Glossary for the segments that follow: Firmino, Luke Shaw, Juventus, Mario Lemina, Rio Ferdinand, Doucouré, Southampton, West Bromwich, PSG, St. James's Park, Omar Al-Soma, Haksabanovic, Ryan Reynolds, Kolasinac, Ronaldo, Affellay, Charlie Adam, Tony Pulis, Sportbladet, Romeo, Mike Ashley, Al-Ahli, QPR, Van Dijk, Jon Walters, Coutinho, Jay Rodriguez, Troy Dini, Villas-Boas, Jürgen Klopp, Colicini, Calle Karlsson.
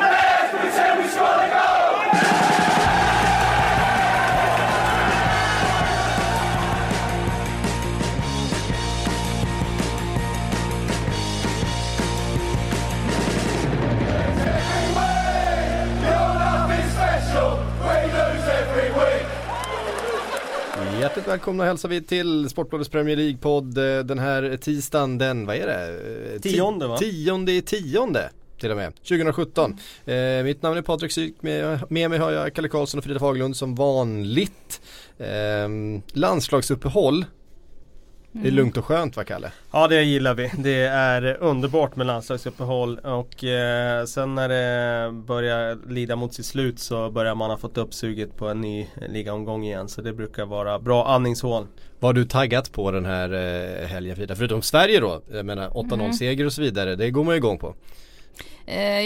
Let's pretend we score a goal! Hjärtligt välkomna hälsar vi till Sportbladets Premier League-podd den här tisdagen, vad är det? Tionde va? Tionde till och med, 2017. Mitt namn är Patrik Syk, med mig har jag Calle Karlsson och Frida Faglund som vanligt. Landslagsuppehåll. Det är lugnt och skönt va Kalle? Ja, det gillar vi. Det är underbart med landslagsuppehåll och sen när det börjar lida mot sitt slut så börjar man ha fått upp suget på en ny ligaomgång igen, så det brukar vara bra andningshål. Vad har du taggat på den här helgen Frida? Förutom Sverige då, jag menar 8-0-seger och så vidare, det går man ju igång på.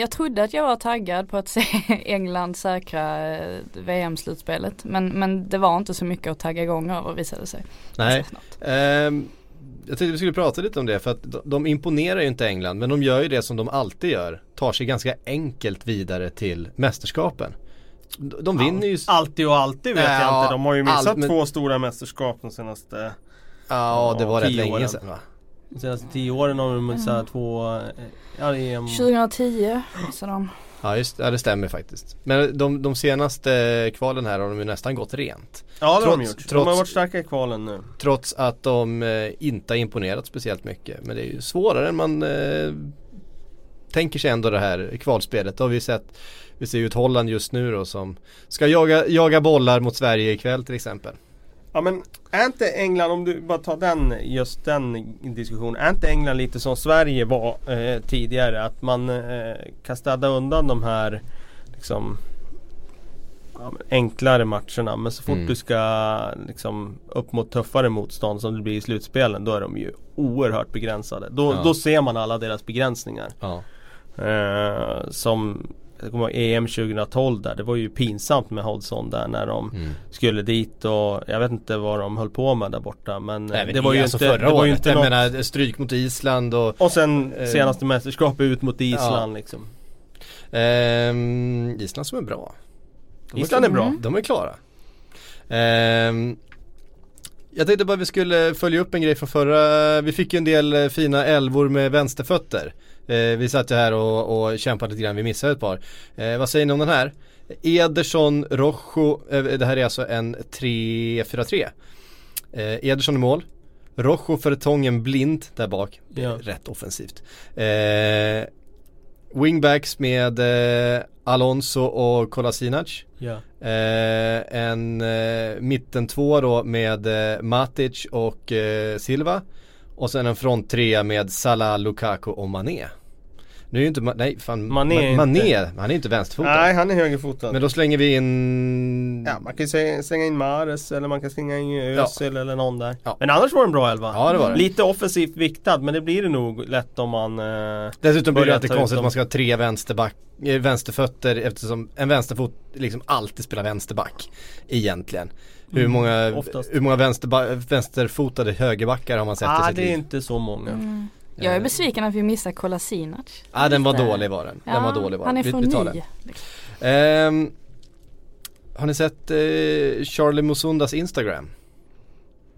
Jag trodde att jag var taggad på att se England säkra VM-slutspelet. Men det var inte så mycket att tagga igång över visade sig. Nej, jag tänkte vi skulle prata lite om det. För att de imponerar ju inte England, men de gör ju det som de alltid gör. Tar sig ganska enkelt vidare till mästerskapen. De vinner ju... Alltid vet jag inte. De har ju missat två stora mästerskap de senaste... Ja, det var rätt länge sedan va? De senaste 10 åren har de missat två... 2010 missade de. Ja, just, ja, det stämmer faktiskt. Men de senaste kvalen här har de ju nästan gått rent. Ja, det har de gjort. De har varit starka i kvalen nu. Trots att de inte har imponerat speciellt mycket. Men det är ju svårare än man tänker sig ändå det här kvalspelet. Det har vi sett. Vi ser ju ett Holland just nu då som ska jaga bollar mot Sverige ikväll till exempel. Ja, men är inte England, om du bara tar den diskussionen, är inte England lite som Sverige var tidigare, att man kan städa undan de här liksom, enklare matcherna, men så fort du ska liksom, upp mot tuffare motstånd som det blir i slutspelen, då är de ju oerhört begränsade. Då ser man alla deras begränsningar. Ja. Som det kommer EM 2012 där. Det var ju pinsamt med Hodgson där när de skulle dit och jag vet inte vad de höll på med där borta. Men, nej, men det var ju alltså inte förra året. Jag menar stryk mot Island och sen senaste mästerskapet ut mot Island liksom. Island som är bra. Island är bra. De är klara. Jag tänkte bara vi skulle följa upp en grej från förra. Vi fick ju en del fina älvor med vänsterfötter. Vi satt ju här och kämpade lite grann, vi missade ett par. Vad säger ni om den här? Ederson, Rojo, det här är alltså en 3-4-3. Ederson i mål. Rojo för tången blind där bak. Det är rätt offensivt. Wingbacks med Alonso och Kolasinac. En mitten två då med Matic och Silva. Och sen en front trea med Salah, Lukaku och Mané. Nu är ju inte Mané, han är inte vänsterfotad. Nej, han är högerfotad. Men då slänger vi in... Ja, man kan ju slänga in Mares eller man kan slänga in Özil eller någon där. Ja. Men annars var det en bra elva. Ja, det var det. Lite offensivt viktad, men det blir det nog lätt om man... Dessutom blir det alltid konstigt att man ska ha tre vänsterfötter eftersom en vänsterfot liksom alltid spelar vänsterback egentligen. Hur många vänsterfotade högerbackar har man sett i sitt liv? Det är inte så många. Jag är besviken att vi missar Kolasinac. Den var dålig var den. Den var dålig var den. Han är från har ni sett Charlie Musundas Instagram?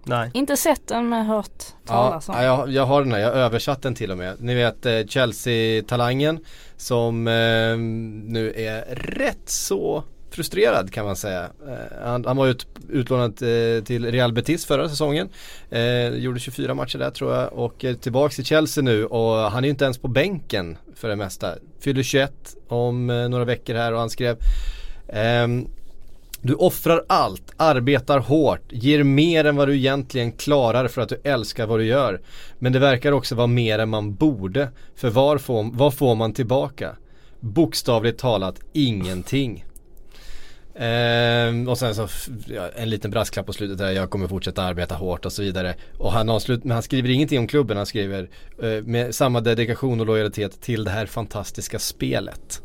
Nej. Inte sett den men hört talas om. Jag har den här, jag översatt den till och med. Ni vet Chelsea-talangen som nu är rätt så frustrerad kan man säga. Han var utlånad till Real Betis förra säsongen. Gjorde 24 matcher där tror jag och är tillbaka till Chelsea nu och han är ju inte ens på bänken för det mesta. Fyller 21 om några veckor här och han skrev du offrar allt, arbetar hårt, ger mer än vad du egentligen klarar för att du älskar vad du gör. Men det verkar också vara mer än man borde. För vad får man tillbaka? Bokstavligt talat ingenting. Och sen så en liten brasklapp på slutet där jag kommer fortsätta arbeta hårt och så vidare och men han skriver ingenting om klubben, han skriver med samma dedikation och lojalitet till det här fantastiska spelet.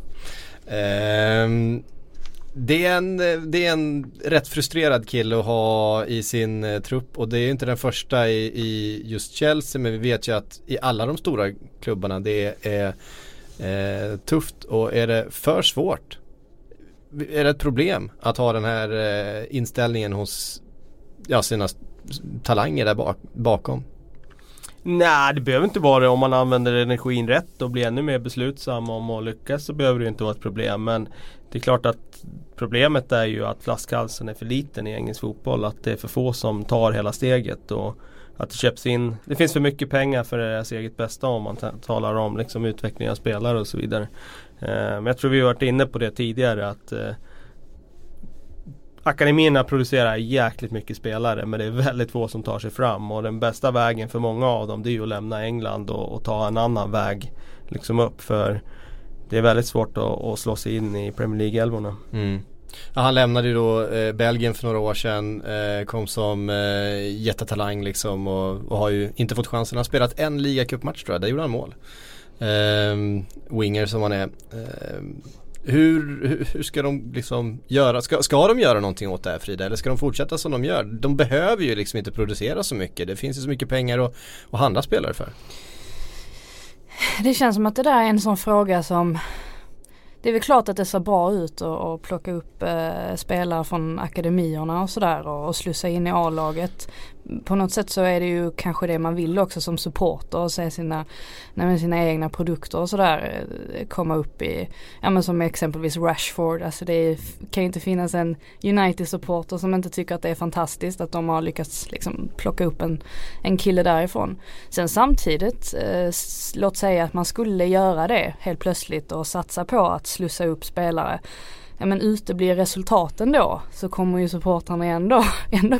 Det är en rätt frustrerad kille att ha i sin trupp, och det är inte den första i just Chelsea, men vi vet ju att i alla de stora klubbarna det är tufft, och är det för svårt? Är det ett problem att ha den här inställningen hos sina talanger där bakom? Nej, det behöver inte vara det. Om man använder energin rätt och blir ännu mer beslutsam om att lyckas, så behöver det inte vara ett problem. Men det är klart att problemet är ju att flaskhalsen är för liten i engelsk fotboll. Att det är för få som tar hela steget, och att det köps in. Det finns för mycket pengar för deras eget bästa om man talar om liksom utveckling av spelare och så vidare. Men jag tror vi har varit inne på det tidigare, att akademierna producerar jäkligt mycket spelare, men det är väldigt få som tar sig fram, och den bästa vägen för många av dem, det är ju att lämna England och ta en annan väg liksom upp, för det är väldigt svårt att slå sig in i Premier League-elvorna. Mm. Ja, han lämnade ju då Belgien för några år sedan, kom som jättetalang liksom, och har ju inte fått chansen. Han har spelat en ligacupmatch tror jag, där gjorde han mål. Winger som han är. Hur ska de liksom göra? Ska de göra någonting åt det här, Frida? Eller ska de fortsätta som de gör? De behöver ju liksom inte producera så mycket. Det finns ju så mycket pengar att handla spelare för. Det känns som att det där är en sån fråga som... Det är väl klart att det ser bra ut att plocka upp spelare från akademierna och sådär, och slussa in i A-laget. På något sätt så är det ju kanske det man vill också som supporter, och se sina egna produkter och sådär komma upp i, ja men som exempelvis Rashford. Alltså det kan ju inte finnas en United-supporter som inte tycker att det är fantastiskt att de har lyckats liksom plocka upp en kille därifrån. Sen samtidigt, låt säga att man skulle göra det helt plötsligt och satsa på att slussa upp spelare. Ja, men uteblir resultaten då, så kommer ju supportarna ändå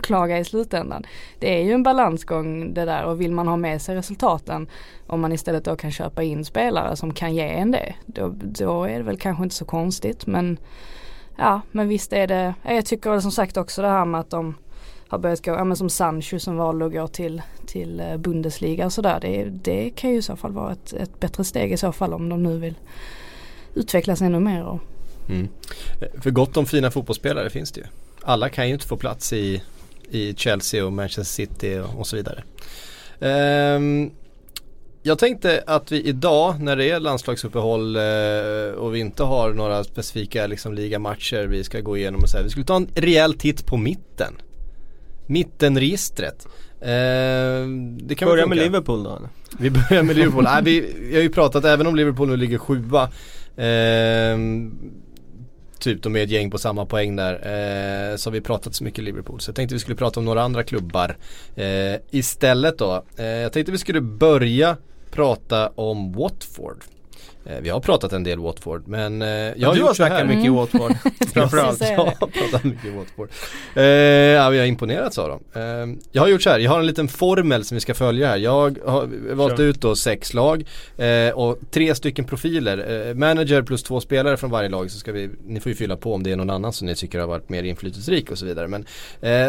klaga i slutändan. Det är ju en balansgång det där, och vill man ha med sig resultaten, om man istället då kan köpa in spelare som kan ge en det, då är det väl kanske inte så konstigt. Men ja, men visst är det, jag tycker väl som sagt också det här med att de har börjat gå, ja, men som Sancho som valde att gå till Bundesliga och sådär, det kan ju i så fall vara ett bättre steg i så fall, om de nu vill utvecklas ännu mer. Och mm. För gott om fina fotbollsspelare finns det ju. Alla kan ju inte få plats i Chelsea och Manchester City och så vidare. Jag tänkte att vi idag, när det är landslagsuppehåll och vi inte har några specifika liksom ligamatcher vi ska gå igenom och så här, vi skulle ta en rejäl titt på mittenregistret. Det kan börja med Liverpool då, eller? Vi börjar med Liverpool. Nej, vi har ju pratat, även om Liverpool nu ligger 7:a, typ de är ett gäng på samma poäng där, så har vi pratat så mycket Liverpool, så jag tänkte vi skulle prata om några andra klubbar istället då. Jag tänkte vi skulle börja prata om Watford. Vi har pratat en del Watford, men jag har snackat mycket Watford. Framförallt jag har pratat mycket Watford. Vi har imponerats av dem. Jag har gjort så här, jag har en liten formel som vi ska följa här. Jag har valt ut då 6 lag och 3 stycken profiler. Manager plus 2 spelare från varje lag, så ska vi, ni får ju fylla på om det är någon annan som ni tycker har varit mer inflytelserik och så vidare. Men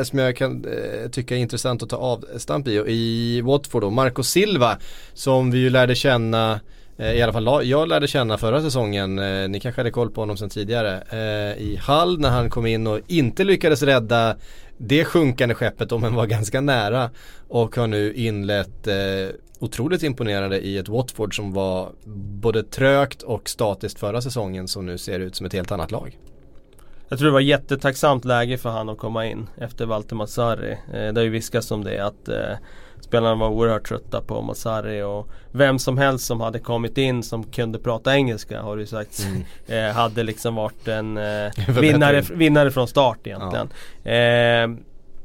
som jag kan tycka är intressant att ta avstamp i Watford då, Marco Silva, som vi ju lärde känna. I alla fall jag lärde känna förra säsongen, ni kanske hade koll på honom sedan tidigare, i Hall när han kom in och inte lyckades rädda det sjunkande skeppet, om han var ganska nära, och har nu inlett otroligt imponerande i ett Watford som var både trögt och statiskt förra säsongen, som nu ser ut som ett helt annat lag. Jag tror det var jättetacksamt läge för han att komma in efter Walter Mazzarri. Det har ju viskats om det, att spelarna var oerhört trötta på Mazzarri, och vem som helst som hade kommit in som kunde prata engelska, har du sagt, hade liksom varit en vinnare från start egentligen. Ja.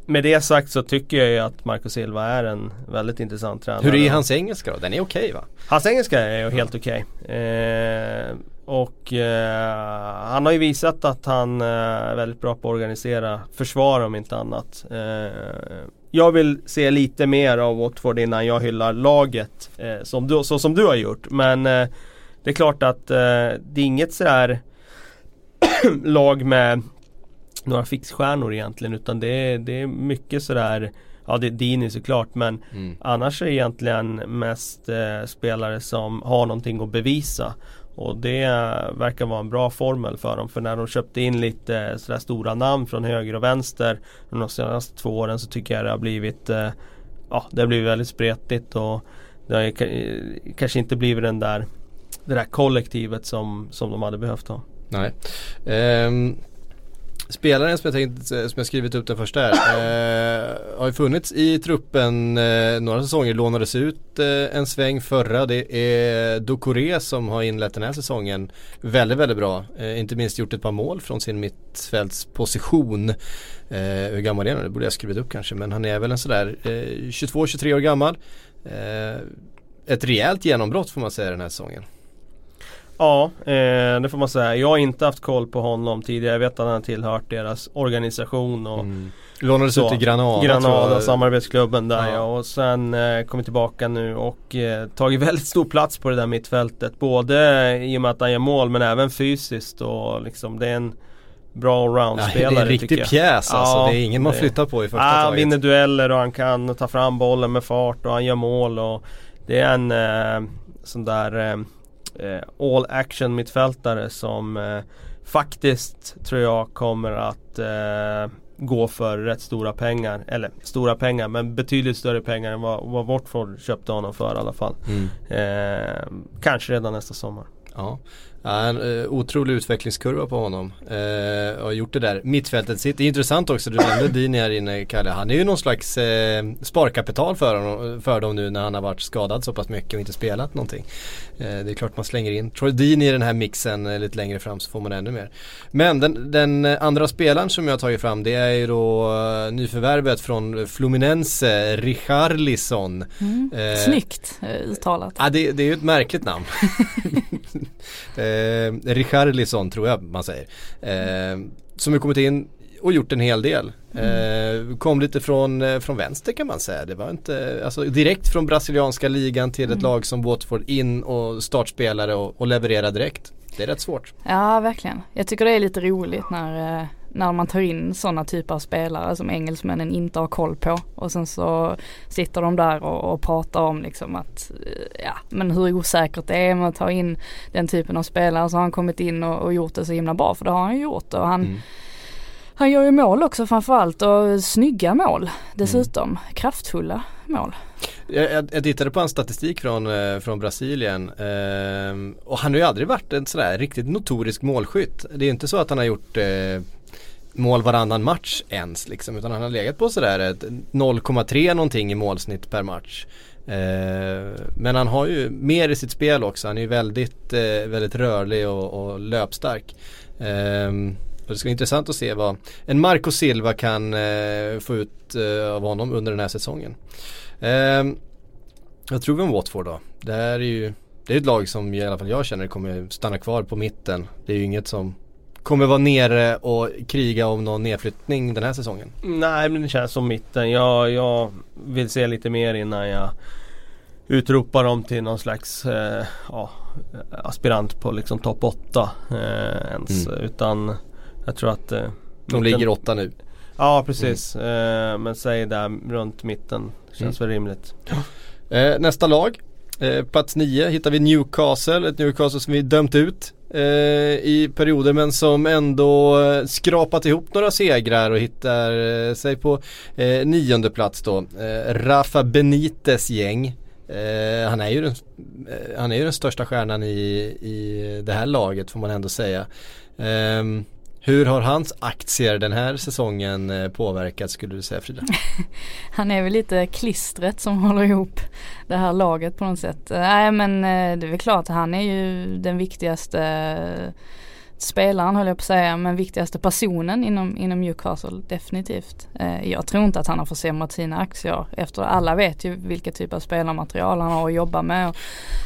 Med det sagt så tycker jag ju att Marco Silva är en väldigt intressant tränare. Hur är hans engelska då? Den är okej, va? Hans engelska är ju helt okej. Han har ju visat att han är väldigt bra på att organisera försvar om inte annat. Jag vill se lite mer av Watford innan jag hyllar laget som du har gjort. Men det är klart att det är inget sådär lag med några fixstjärnor egentligen, utan det är mycket sådär, ja det är Dini såklart, men annars är det egentligen mest spelare som har någonting att bevisa. Och det verkar vara en bra formel för dem. För när de köpte in lite sådär stora namn från höger och vänster de senaste 2 åren så tycker jag det har blivit, ja, det har blivit väldigt spretigt. Och det har kanske inte blivit det där kollektivet som de hade behövt ha. Nej. Spelaren som jag skrivit upp den första här har ju funnits i truppen några säsonger, lånades ut en sväng förra. Det är Doucouré som har inlett den här säsongen väldigt, väldigt bra. Inte minst gjort ett par mål från sin mittfältsposition. Hur gammal är han? Det borde jag skrivit upp kanske, men han är väl en sådär 22-23 år gammal. Ett rejält genombrott får man säga den här säsongen. Ja, det får man säga. Jag har inte haft koll på honom tidigare. Jag vet att han har tillhört deras organisation. Lånades ut i Granada, samarbetsklubben där. Ja. Och sen kommit tillbaka nu och tagit väldigt stor plats på det där mittfältet. Både i och med att han gör mål, men även fysiskt. Och liksom, det är en bra roundspelare. Det är en riktig pjäs alltså. Ja, det är ingen man flyttar på i första taget. Han vinner dueller och han kan ta fram bollen med fart och han gör mål. Och det är en sån där... all action mittfältare som faktiskt tror jag kommer att gå för rätt stora pengar, eller stora pengar men betydligt större pengar än vad Watford köpte honom för i alla fall. Kanske redan nästa sommar. Ja, en otrolig utvecklingskurva på honom och gjort det där mittfältet sitt. Det är intressant också, du nämnde Dini här inne, Kalle. Han är ju någon slags sparkapital för dem nu när han har varit skadad så pass mycket och inte spelat någonting. Det är klart man slänger in Troy Dini i den här mixen lite längre fram så får man ännu mer. Men den andra spelaren som jag har tagit fram, det är ju då nyförvärvet från Fluminense, Richarlison. Snyggt uttalat. Ja, det är ju ett märkligt namn. Richarlison tror jag man säger, som har kommit in och gjort en hel del. Kom lite från vänster kan man säga. Det var inte, alltså, direkt från brasilianska ligan till ett lag som Watford in och startspelare och leverera direkt. Det är rätt svårt. Ja, verkligen. Jag tycker det är lite roligt när man tar in sådana typer av spelare som engelsmännen inte har koll på och sen så sitter de där och pratar om liksom att ja, men hur osäkert det är med att ta in den typen av spelare. Så har han kommit in och gjort det så himla bra, för det har han gjort, och han gör ju mål också framförallt, och snygga mål dessutom, kraftfulla mål. Jag tittade på en statistik från Brasilien och han har ju aldrig varit en sådär riktigt notorisk målskytt. Det är inte så att han har gjort mål varannan match ens liksom, utan han har legat på sådär 0,3 någonting i målsnitt per match. Men han har ju mer i sitt spel också. Han är ju väldigt, väldigt rörlig och löpstark. Och det ska vara intressant att se vad en Marco Silva kan få ut av honom under den här säsongen. Jag tror vi om Watford då. Det här är ju, det är ett lag som i alla fall jag känner kommer stanna kvar på mitten. Det är ju inget som kommer vara nere och kriga om någon nedflyttning den här säsongen. Nej, men det känns som mitten. Jag vill se lite mer innan jag utropar dem till någon slags aspirant på liksom topp 8 ens. Utan jag tror att de ligger 8 nu. Ja, precis. Men säg där runt mitten. Känns väl rimligt. Nästa lag. Plats 9 hittar vi Newcastle. Ett Newcastle som vi dömt ut i perioder, men som ändå skrapat ihop några segrar och hittar sig på 9:e plats då. Rafa Benítez gäng. Han är ju den största stjärnan i det här laget får man ändå säga. Hur har hans aktier den här säsongen påverkat, skulle du säga, Frida? Han är väl lite klistret som håller ihop det här laget på något sätt. Nej, men det är väl klart att han är ju den viktigaste spelaren, höll jag på att säga, men viktigaste personen inom Newcastle, definitivt. Jag tror inte att han har försämrat sina aktier, efter alla vet ju vilka typ av spelarmaterial han har att jobba med, och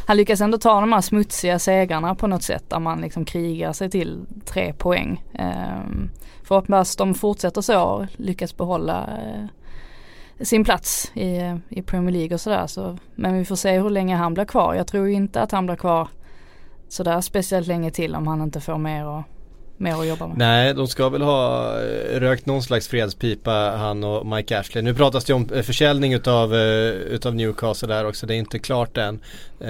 han lyckas ändå ta de här smutsiga segrarna på något sätt där man liksom krigar sig till 3 poäng. Förhoppningsvis de fortsätter så, lyckas behålla sin plats i Premier League och sådär, så, men vi får se hur länge han blir kvar. Jag tror inte att han blir kvar så där speciellt länge till om han inte får mer med att jobba med. Nej, de ska väl ha rökt någon slags fredspipa, han och Mike Ashley. Nu pratas det om försäljning utav Newcastle där också. Det är inte klart än.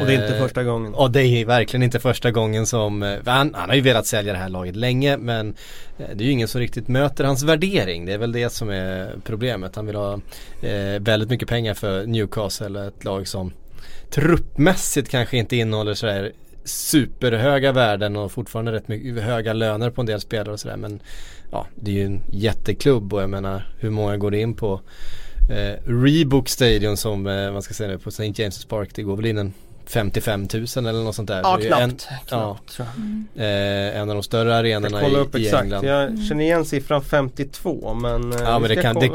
Och det är inte första gången. Ja, det är verkligen inte första gången som... Han har ju velat sälja det här laget länge, men det är ju ingen som riktigt möter hans värdering. Det är väl det som är problemet. Han vill ha väldigt mycket pengar för Newcastle, ett lag som truppmässigt kanske inte innehåller så här superhöga värden och fortfarande rätt mycket höga löner på en del spelare och sådär, men ja, det är ju en jätteklubb och jag menar, hur många går in på Reebok Stadium som man ska säga nu, på St. James's Park, det går väl in en 55 000 eller något sånt där. Ja, knappt. En av de större arenorna i England. Jag känner igen siffran 52, men... Ja, men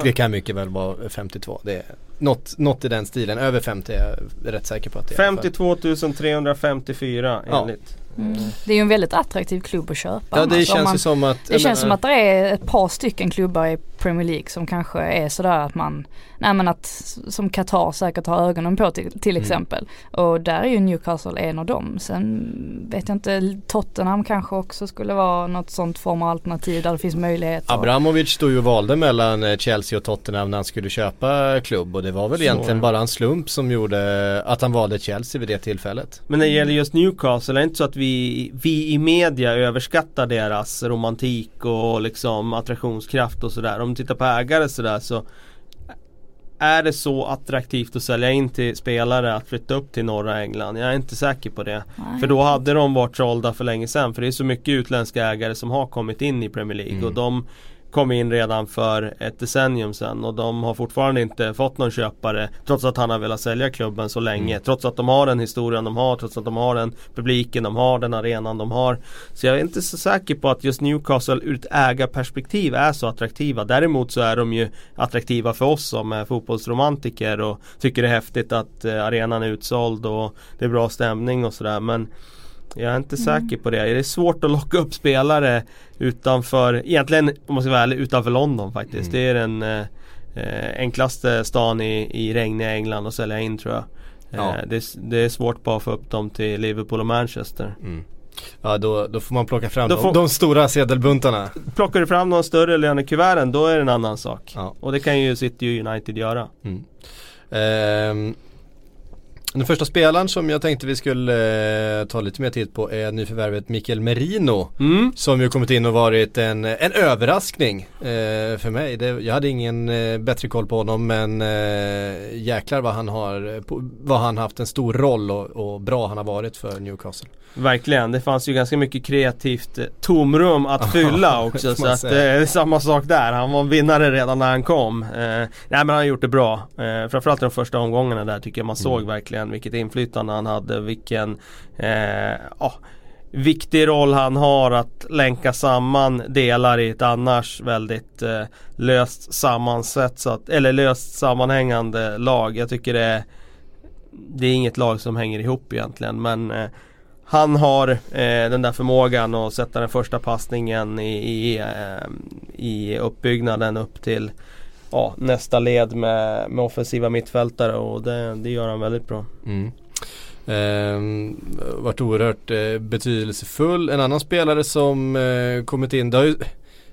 det kan mycket väl vara 52. Det är något i den stilen. Över 50 är jag rätt säker på att det är. 52 354 enligt... Ja. Mm. Det är ju en väldigt attraktiv klubb att köpa. Ja, det känns som att... Det känns som att det är ett par stycken klubbar i Premier League som kanske är sådär att man... Nej, men att som Qatar säkert har ögonen på till exempel. Och där är ju Newcastle en av dem. Sen vet jag inte, Tottenham kanske också skulle vara något sånt form av alternativ där det finns möjligheter. Abramovic stod ju och valde mellan Chelsea och Tottenham när han skulle köpa klubb. Och det var väl egentligen bara en slump som gjorde att han valde Chelsea vid det tillfället. Men när det gäller just Newcastle är det inte så att vi i media överskattar deras romantik och liksom attraktionskraft och sådär. Om du tittar på ägare sådär, så är det så attraktivt att sälja in till spelare att flytta upp till norra England? Jag är inte säker på det. Nej. För då hade de varit sålda för länge sedan, för det är så mycket utländska ägare som har kommit in i Premier League och de kom in redan för ett decennium sedan och de har fortfarande inte fått någon köpare, trots att han har velat sälja klubben så länge, trots att de har den historien de har, trots att de har den publiken de har, den arenan de har. Så jag är inte så säker på att just Newcastle ur ett ägarperspektiv är så attraktiva. Däremot så är de ju attraktiva för oss som är fotbollsromantiker och tycker det är häftigt att arenan är utsåld och det är bra stämning och sådär, men jag är inte säker på det. Det är svårt att locka upp spelare utanför, egentligen om man ska vara ärlig, utanför London faktiskt. Det är den enklaste stan i regniga England att sälja in, tror jag. Det är svårt bara att få upp dem till Liverpool och Manchester. Ja, då får man plocka fram de stora sedelbuntarna. Plockar du fram någon större lönekuverten, då är det en annan sak. Och det kan ju City United göra. Den första spelaren som jag tänkte vi skulle ta lite mer tid på är nyförvärvet Mikel Merino, som ju kommit in och varit en överraskning för mig. Jag hade ingen bättre koll på honom, men jäklar vad han haft en stor roll och bra han har varit för Newcastle. Verkligen, det fanns ju ganska mycket kreativt tomrum att fylla också, så att det är samma sak där. Han var en vinnare redan när han kom. Men han har gjort det bra. Framförallt de första omgångarna där tycker jag man såg verkligen vilket inflytande han hade, vilken viktig roll han har att länka samman delar i ett annars väldigt löst sammanhängande lag. Jag tycker det är inget lag som hänger ihop egentligen, men han har den där förmågan att sätta den första passningen i uppbyggnaden upp till nästa led med offensiva mittfältare, och det gör han väldigt bra. Vart oerhört betydelsefull. En annan spelare som kommit in, det har ju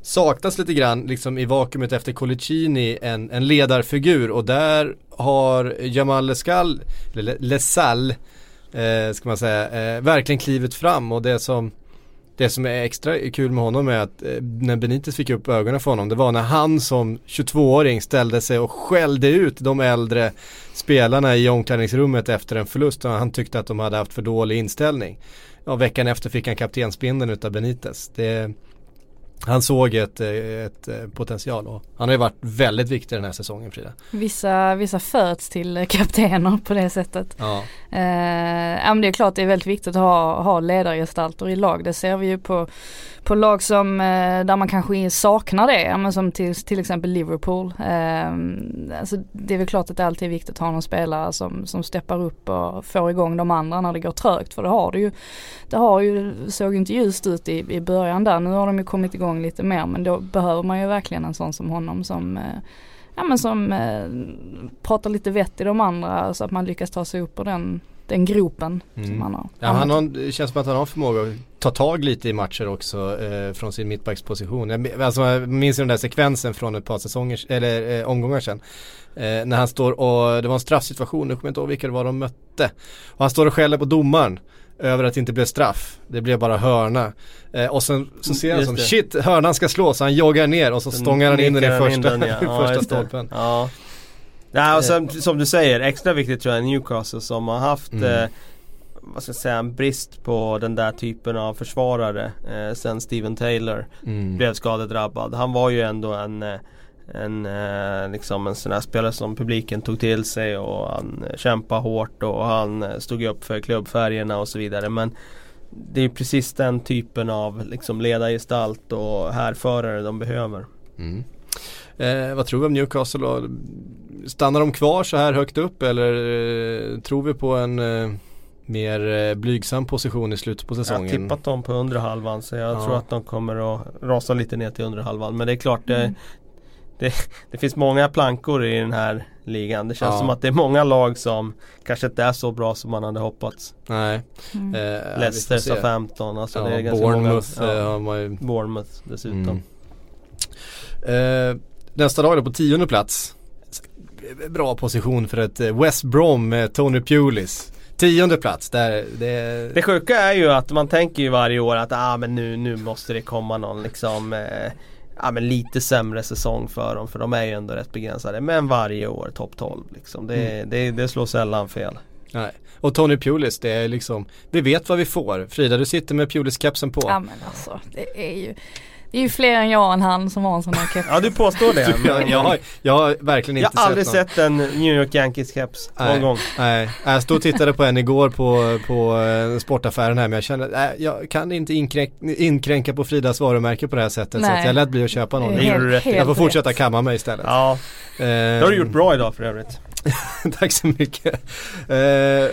saknas lite grann liksom i vakuumet efter Colicini, en ledarfigur, och där har Jamal Lesal ska man säga verkligen klivit fram, och det som är extra kul med honom är att när Benítez fick upp ögonen för honom, det var när han som 22-åring ställde sig och skällde ut de äldre spelarna i omklädningsrummet efter en förlust, och han tyckte att de hade haft för dålig inställning. Veckan efter fick han kaptensbindeln utav Benítez. Han såg ett potential, och han har ju varit väldigt viktig den här säsongen, Frida. Vissa föds till kaptener på det sättet. Men det är klart, det är väldigt viktigt att ha ledargestalter i lag. Det ser vi ju på lag som där man kanske saknar det, men som till exempel Liverpool. Alltså det är väl klart att det alltid är viktigt att ha någon spelare som steppar upp och får igång de andra när det går trögt, för det har ju såg inte ljust ut i början där. Nu har de ju kommit igång lite mer, men då behöver man ju verkligen en sån som honom som pratar lite vett i de andra så att man lyckas ta sig upp på den den gropen som han har. Ja, han har, känns som att han har förmåga att ta tag lite i matcher också från sin mittbacksposition. Jag minns ju den där sekvensen från ett par säsonger, eller omgångar sedan. När han står och, det var en straffsituation, nu kommer jag inte ihåg vilka det var de mötte. Och han står och skäller på domaren över att det inte blev straff. Det blev bara hörna. Och sen så ser han som, shit, hörnan ska slå. Så han joggar ner och så stångar han in den i första stolpen. Ja. Ja, och sen, som du säger, extra viktigt tror jag Newcastle som har haft vad ska jag säga, en brist på den där typen av försvarare sen Steven Taylor blev skadedrabbad. Han var ju ändå en liksom en sån här spelare som publiken tog till sig, och han kämpade hårt och han stod upp för klubbfärgerna och så vidare, men det är precis den typen av liksom ledargestalt och härförare de behöver. Vad tror vi om Newcastle då? Stannar de kvar så här högt upp, eller tror vi på en mer blygsam position i slutet på säsongen? Jag har tippat dem på underhalvan, så jag tror att de kommer att rasa lite ner till underhalvan, men det är klart det finns många plankor i den här ligan. Det känns som att det är många lag som kanske inte är så bra som man hade hoppats. Nej. Leicester, Southampton, alltså det är ganska Bournemouth, många. Bournemouth dessutom. Nästa dag då på 10:e plats. Bra position för ett West Brom med Tony Pulis. 10:e plats där, det sjuka är ju att man tänker ju varje år att men nu måste det komma någon liksom men lite sämre säsong för dem, för de är ju ändå rätt begränsade, men varje år topp 12 liksom. Det slår sällan fel. Nej. Och Tony Pulis, det är liksom, vi vet vad vi får. Frida, du sitter med Pulis-kapsen på. Ja, men alltså det är ju fler än jag än han som har en sån här keps. Ja, du påstår det. Men jag har verkligen inte sett någon. Jag har aldrig sett en New York Yankees keps någon gång. Nej, jag stod och tittade på en igår på sportaffären här, men jag kände jag kan inte inkränka på Fridas varumärke på det här sättet. Nej. Så att jag lät bli att köpa någon. Jag får fortsätta kamma mig istället. Ja. Det har du gjort bra idag för övrigt. Tack så mycket.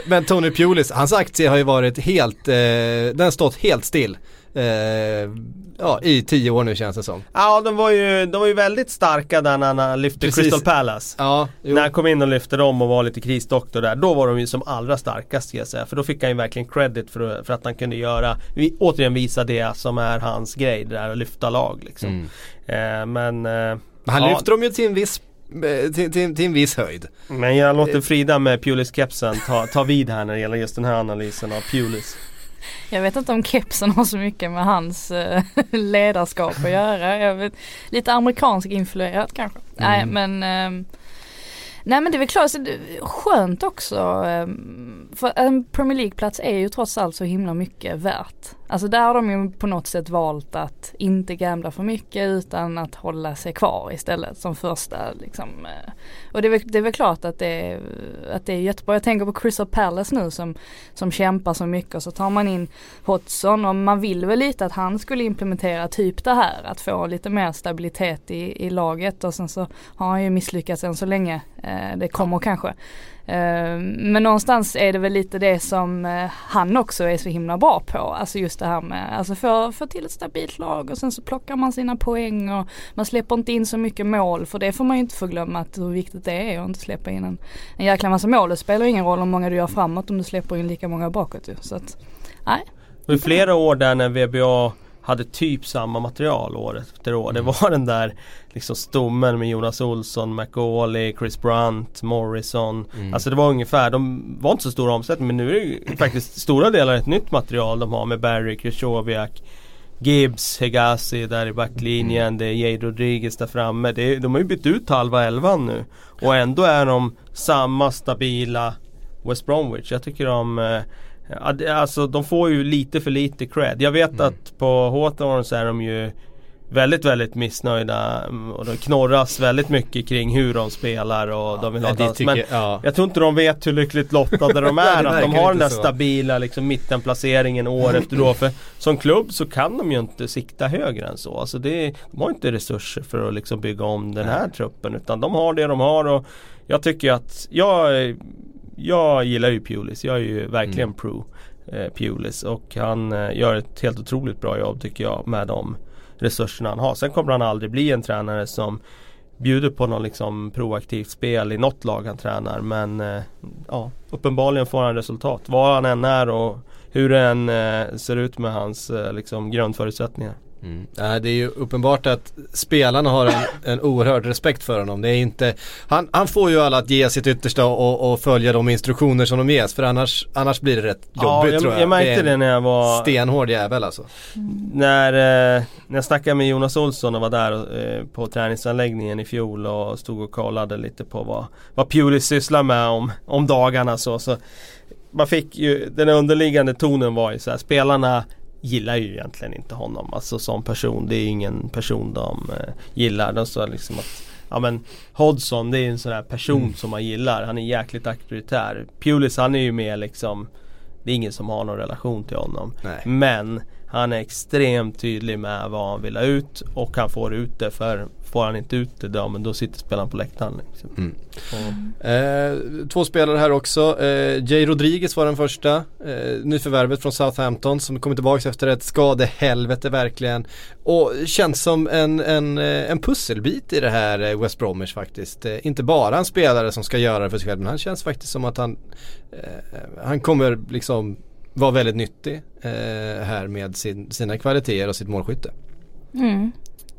Men Tony Pulis, hans aktie har ju varit helt den har stått helt still i 10 år nu, känns det som. Ja, de var ju väldigt starka där när han lyfte Crystal Palace. Ja, när han kom in och lyfte dem och var lite krisdoktor där, då var de ju som allra starkast, ska jag säga. För då fick han ju verkligen credit för att han kunde göra, återigen visa det som är hans grej, det där att lyfta lag liksom. Han lyfter dem ju till en viss höjd. Men jag låter Frida med Pulis-kepsen ta vid här när det gäller just den här analysen av Pulis. Jag vet inte om kepsen har så mycket med hans ledarskap att göra. Jag vet, lite amerikansk influerat kanske. Nej men det är väl klart, så skönt också. För en Premier League-plats är ju trots allt så himla mycket värt. Alltså där har de ju på något sätt valt att inte gamla för mycket utan att hålla sig kvar istället som första liksom. Och det är väl klart att det är jättebra. Jag tänker på Crystal Palace nu som kämpar så mycket, och så tar man in Hodgson, och man vill väl lite att han skulle implementera typ det här, att få lite mer stabilitet i laget, och sen så har han ju misslyckats än så länge. Det kommer kanske. Men någonstans är det väl lite det som han också är så himla bra på. Alltså just det här med, alltså för till ett stabilt lag, och sen så plockar man sina poäng och man släpper inte in så mycket mål, för det får man ju inte förglömma, att hur viktigt det är att inte släppa in en jäkla massa mål. Det spelar ingen roll hur många du gör framåt om du släpper in lika många bakåt. Så att, nej. I flera år där när VBA hade typ samma material året efter år. Det var den där liksom stommen med Jonas Olsson, McAuley, Chris Brunt, Morrison. Alltså det var ungefär, de var inte så stora omsättning, men nu är det ju faktiskt stora delar ett nytt material de har med Barry, Krychowiak, Gibbs, Hegazi där i backlinjen, det är Jay Rodriguez där framme. De har ju bytt ut halva elvan nu, och ändå är de samma stabila West Bromwich. Jag tycker de... Alltså de får ju lite för lite cred. Jag vet att på Hawthorn så är de ju väldigt, väldigt missnöjda, och de knorras väldigt mycket kring hur de spelar, och de vill jag tror inte de vet hur lyckligt lottade de är. Att de har den där stabila liksom, mittenplaceringen år efter år, för som klubb så kan de ju inte sikta högre än så. Alltså de har inte resurser för att liksom, bygga om den här truppen, utan de har det de har, och jag tycker att jag gillar ju Pulis. Jag är ju verkligen pro Pulis, och han gör ett helt otroligt bra jobb tycker jag med de resurserna han har. Sen kommer han aldrig bli en tränare som bjuder på någon liksom proaktivt spel i något lag han tränar, men ja, uppenbarligen får han resultat var han än är och hur det än ser ut med hans liksom grundförutsättningar. Det är ju uppenbart att spelarna har en oerhörd respekt för honom. Det är inte, han får ju alla att ge sitt yttersta och följa de instruktioner som de ges, för annars blir det rätt jobbigt, tror jag. Jag märkte det när jag var stenhård jävel alltså. När jag snackade med Jonas Olsson och var där på träningsanläggningen i fjol och stod och kollade lite på vad Pulis sysslar med om dagarna, så man fick ju, den underliggande tonen var ju så här, spelarna gillar ju egentligen inte honom alltså som person, det är ingen person de gillar. De sa liksom att ja, men Hodgson, det är en sån här person som man gillar, han är jäkligt auktoritär. Pulis, han är ju mer liksom, det är ingen som har någon relation till honom. Nej. Men han är extremt tydlig med vad han vill ha ut och han får ut det, för får han inte ut det då, men då sitter spelaren på läktaren liksom. Två spelare här också. Jay Rodriguez var den första nyförvärvet från Southampton som kommer tillbaka efter ett skadehelvete verkligen, och känns som en pusselbit i det här West Bromwich faktiskt. Inte bara en spelare som ska göra det för sig själv, men han känns faktiskt som att han kommer liksom var väldigt nyttig här med sina kvaliteter och sitt målskytte.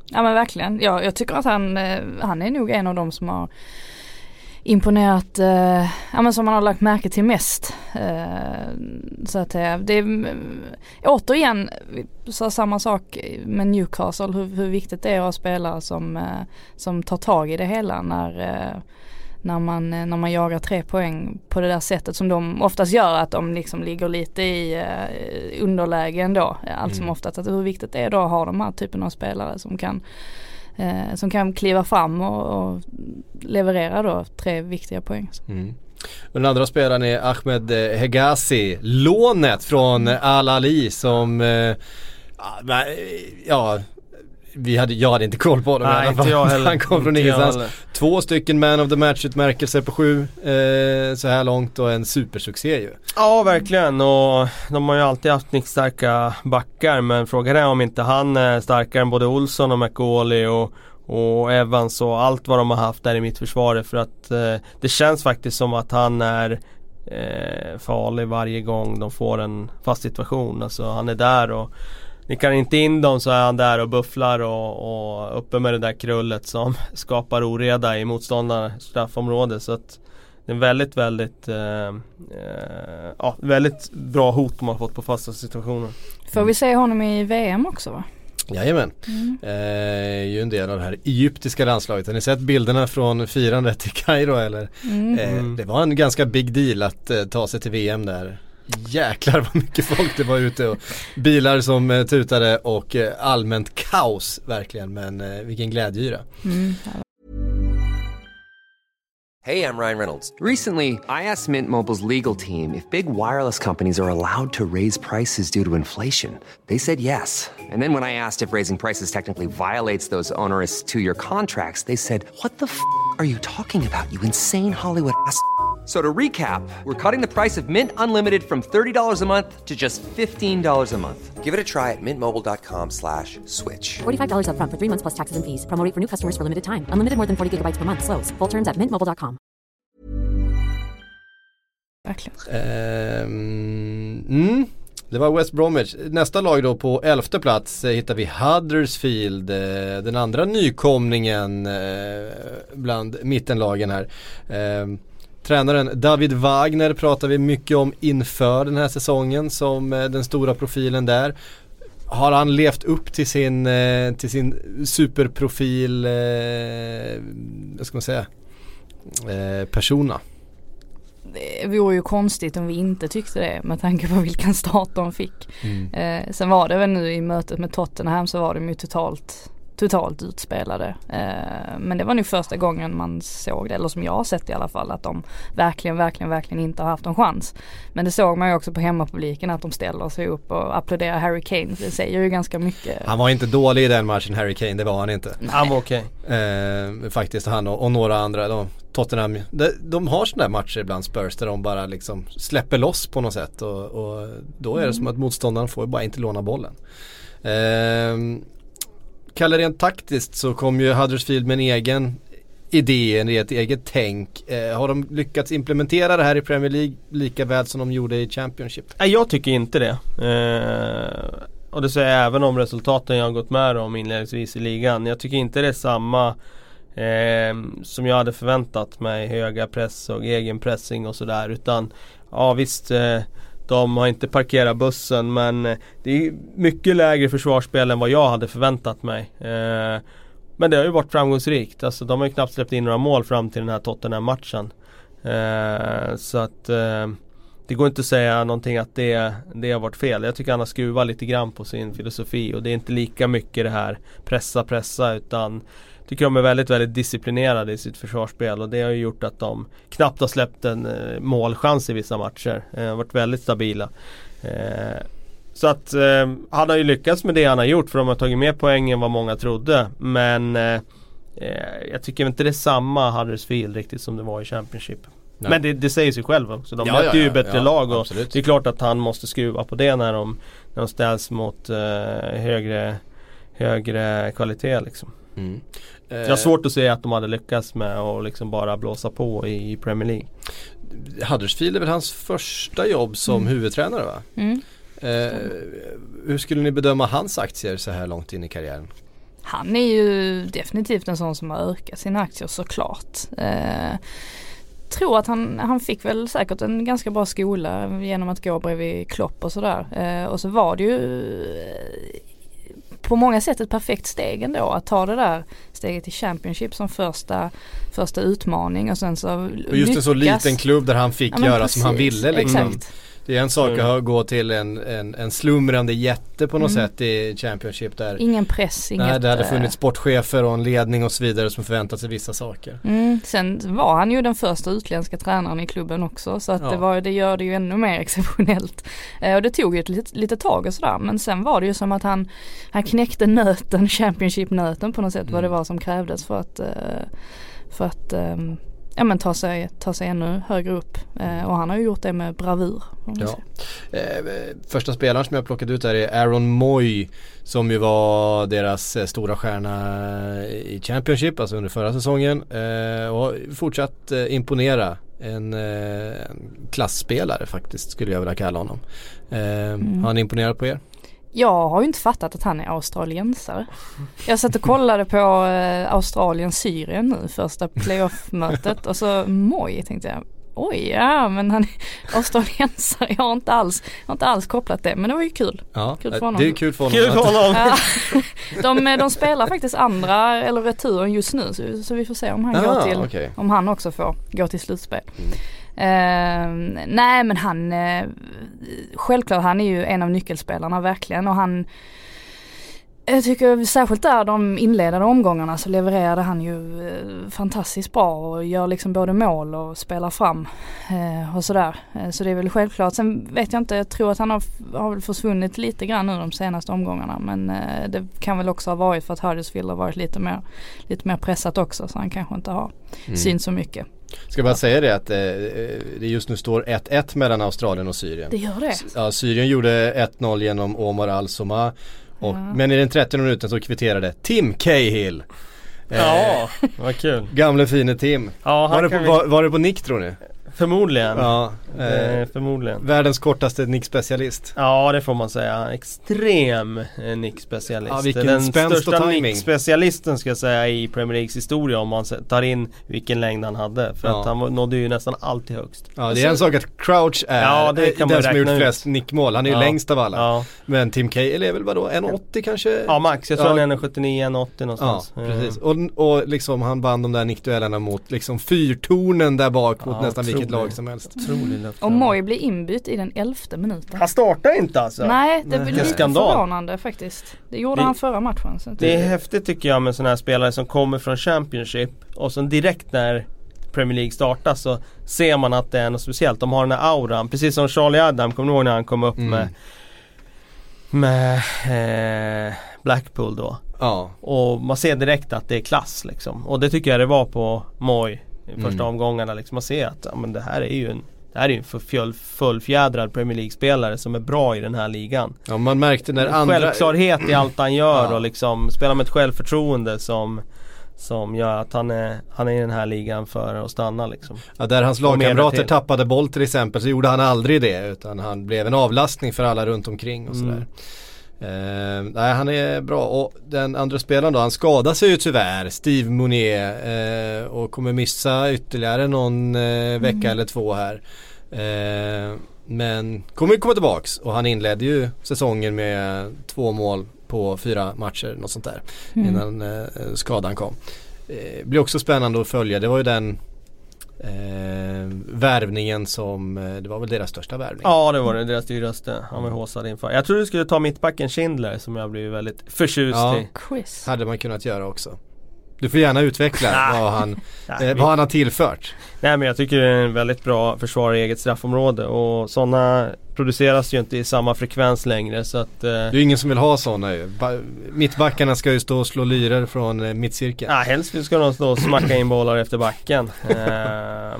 Ja men verkligen. Ja, jag tycker att han är nog en av dem som har imponerat, ja, men som man har lagt märke till mest. Så att det återigen så samma sak med Newcastle, hur viktigt det är att spela som tar tag i det hela när man jagar 3 poäng på det där sättet som de oftast gör, att de liksom ligger lite i underlägen då, allt som oftast. Att hur viktigt det är då att ha de här typen av spelare som kan kliva fram och leverera då 3 viktiga poäng. Den andra spelaren är Ahmed Hegazi, lånet från Al-Ahli som jag hade inte koll på dem. Nej, inte jag heller. Han kom från ingenstans. 2 stycken man of the match-utmärkelser på 7 så här långt, och en supersuccé ju. Ja, verkligen. Och de har ju alltid haft starka backar, men frågan är om inte han är starkare än både Olsson och McAuley och Evans och allt vad de har haft där i mittförsvaret, för att det känns faktiskt som att han är farlig varje gång de får en fast situation. Alltså han är där och ni kan inte in dem, så är han där och bufflar och uppe med det där krullet som skapar oreda i motståndarnas straffområde. Så att det är en väldigt, väldigt, väldigt bra hot man har fått på fasta situationer. Får vi se honom i VM också va? Jajamän. Ju en del av det här egyptiska landslaget. Har ni sett bilderna från firandet i Kairo? Eller? Det var en ganska big deal att ta sig till VM där. Jäklar vad mycket folk det var ute och bilar som tutade och allmänt kaos verkligen, men vilken glädjyra. Hey, I'm Ryan Reynolds. Recently, I asked Mint Mobile's legal team if big wireless companies are allowed to raise prices due to inflation. They said yes. And then when I asked if raising prices technically violates those onerous 2-year contracts, they said, "What the f*** are you talking about, you insane Hollywood ass?" So to recap, we're cutting the price of Mint Unlimited from $30 a month to just $15 a month. Give it a try at mintmobile.com/switch. $45 up front for 3 months plus taxes and fees. Promo rate for new customers for limited time. Unlimited more than 40 gigabytes per month. Slows full terms at mintmobile.com. Det var West Bromwich. Nästa lag då på 11:e plats hittar vi Huddersfield, den andra nykomlingen bland mittenlagen här. Tränaren David Wagner pratar vi mycket om inför den här säsongen som den stora profilen där. Har han levt upp till sin superprofil vad ska man säga persona? Det vore ju konstigt om vi inte tyckte det med tanke på vilken start de fick. Sen var det väl nu i mötet med Tottenham så var de ju totalt utspelade, men det var nu första gången man såg det, eller som jag har sett i alla fall, att de verkligen inte har haft en chans. Men det såg man ju också på hemmapubliken, att de ställer sig upp och applåderar Harry Kane. Det säger ju ganska mycket. Han var inte dålig i den matchen, Harry Kane, det var han inte. Nej. Han var okej. Faktiskt han och några andra då. Tottenham, de har sådana här matcher ibland, Spurs, där de bara liksom släpper loss på något sätt och då är det som att motståndaren får bara inte låna bollen. Kallar rent taktiskt så kom ju Huddersfield med en egen idén i ett eget tänk. Har de lyckats implementera det här i Premier League lika väl som de gjorde i Championship? Nej, jag tycker inte det. Och det säger jag även om resultaten jag har gått med om inledningsvis i ligan. Jag tycker inte det är samma som jag hade förväntat mig, höga press och egen pressing och sådär, utan ja visst, de har inte parkerat bussen, men det är mycket lägre försvarsspel än vad jag hade förväntat mig. Men det har ju varit framgångsrikt. Alltså, de har ju knappt släppt in några mål fram till den här Tottenham-matchen. Så att det går inte att säga någonting att det har varit fel. Jag tycker han har skruvat lite grann på sin filosofi, och det är inte lika mycket det här pressa, utan jag tycker de är väldigt, väldigt disciplinerade i sitt försvarsspel, och det har ju gjort att de knappt har släppt en målchans i vissa matcher. De har varit väldigt stabila. Så att han har ju lyckats med det han har gjort, för de har tagit mer poäng än vad många trodde. Men jag tycker inte det är samma Huddersfield riktigt som det var i Championship. Nej. Men det säger sig själv också. De möter ju bättre lag, och absolut. Det är klart att han måste skruva på det när de ställs mot högre kvalitet liksom. Mm. Jag har svårt att se att de hade lyckats med att liksom bara blåsa på i Premier League. Huddersfield är väl hans första jobb som huvudtränare, va? Mm. Hur skulle ni bedöma hans aktier så här långt in i karriären? Han är ju definitivt en sån som har ökat sina aktier, såklart. Tror att han fick väl säkert en ganska bra skola genom att gå bredvid Klopp och sådär. Och så var det ju på många sätt ett perfekt steg ändå att ta det där steget i Championship som första utmaning, och sen så och just en så liten klubb där han fick göra precis, som han ville liksom. Exakt. Det är en sak att gå till en slumrande jätte på något sätt i Championship där. Ingen press, inget. Där hade funnits sportchefer och en ledning och så vidare som förväntat sig vissa saker. Mm. Sen var han ju den första utländska tränaren i klubben också, så att det gör det ju ännu mer exceptionellt. Och det tog ju ett lite tag och sådär, men sen var det ju som att han knäckte nöten, Championship-nöten på något sätt, vad det var som krävdes för att ja, men ta sig ännu högre upp. Och han har ju gjort det med bravur. Första spelaren som jag plockat ut här är Aaron Mooy, som ju var deras stora stjärna i Championship, alltså under förra säsongen. Och fortsatt imponera. En klassspelare faktiskt, skulle jag vilja kalla honom. Har han imponerat på er? Jag har ju inte fattat att han är australiensare. Jag satt och kollade på Australien-Syrien nu, första playoff-mötet, och så Mooy tänkte jag, oj ja, men han är australiensare. Jag har inte alls kopplat det, men det var ju kul. Ja, kul för honom. Det är kul för honom. Kul för honom. De spelar faktiskt andra eller returen just nu, så vi får se om han går till om han också får gå till slutspel. Nej, men han självklart, han är ju en av nyckelspelarna verkligen, och jag tycker särskilt där de inledande omgångarna så levererade han ju fantastiskt bra och gör liksom både mål och spelar fram och sådär. Så det är väl självklart. Sen vet jag inte, jag tror att han har väl försvunnit lite grann nu de senaste omgångarna, men det kan väl också ha varit för att Huddersfield har varit lite mer pressat också, så han kanske inte har syns så mycket. Ska jag bara säga det att det just nu står 1-1 mellan Australien och Syrien. Det gör det. Ja, Syrien gjorde 1-0 genom Omar Al-Soma. Men i den 30 minuten så kvitterade Tim Cahill. Ja, vad kul. Gamle fine Tim. Ja, var det på nick tror ni? Förmodligen. Ja, förmodligen. Världens kortaste nickspecialist. Ja, det får man säga. Extrem nickspecialist. Ja, vilken den största nickspecialisten ska jag säga i Premier Leagues historia, om man tar in vilken längd han hade. För att han nådde ju nästan alltid högst. Ja, det är en sak att Crouch är den som gjort flest nickmål. Han är ju längst av alla. Ja. Men Tim Cahill är väl vadå? 1,80 kanske? Ja, max. Jag tror han är 1,79, 1,80 någonstans. Ja, precis. Och liksom han vann de där nickduellerna mot liksom fyrtornen där bak mot nästan vilket lag som helst. Och Mooy blir inbytt i den 11:e minuten. Han startar inte alltså. Nej, det blir lite förvånande faktiskt. Det gjorde han förra matchen. Det är häftigt tycker jag med sådana här spelare som kommer från Championship och sen direkt när Premier League startas så ser man att det är något speciellt. De har den här auran. Precis som Charlie Adam, kommer ihåg när han kom upp med Blackpool då. Ja. Och man ser direkt att det är klass liksom. Och det tycker jag det var på Mooy. I första omgångarna liksom, man ser att men det här är ju en fullfjädrad Premier League-spelare som är bra i den här ligan. Ja, man märkte när självklarhet i allt han gör och liksom spelar med ett självförtroende som som gör att han är i den här ligan för att stanna liksom. Ja, där hans lagkamrater tappade boll till exempel, så gjorde han aldrig det, utan han blev en avlastning för alla runt omkring och sådär. Nej, han är bra. Och den andra spelaren då, han skadar sig ju tyvärr, Steve Mounier, och kommer missa ytterligare någon vecka eller två här. Men kommer ju komma tillbaks, och han inledde ju säsongen med 2 mål på 4 matcher, något sånt där, innan skadan kom. Det blir också spännande att följa. Det var ju den värvningen som, det var väl deras största värvning. Ja, det var det, deras dyraste. Han var håsad inför. Jag tror du skulle ta mittbacken Schindler, som jag blev väldigt förtjust i. Quiz. Hade man kunnat göra också. Du får gärna utveckla vad han har tillfört. Nej, men jag tycker det är en väldigt bra försvarare i eget straffområde, och sådana produceras ju inte i samma frekvens längre, så att, det är ju ingen som vill ha sådana ju. Mittbackarna ska ju stå och slå lyrer från mittcirkeln. Ja, helst ska de stå och smacka in bollar efter backen.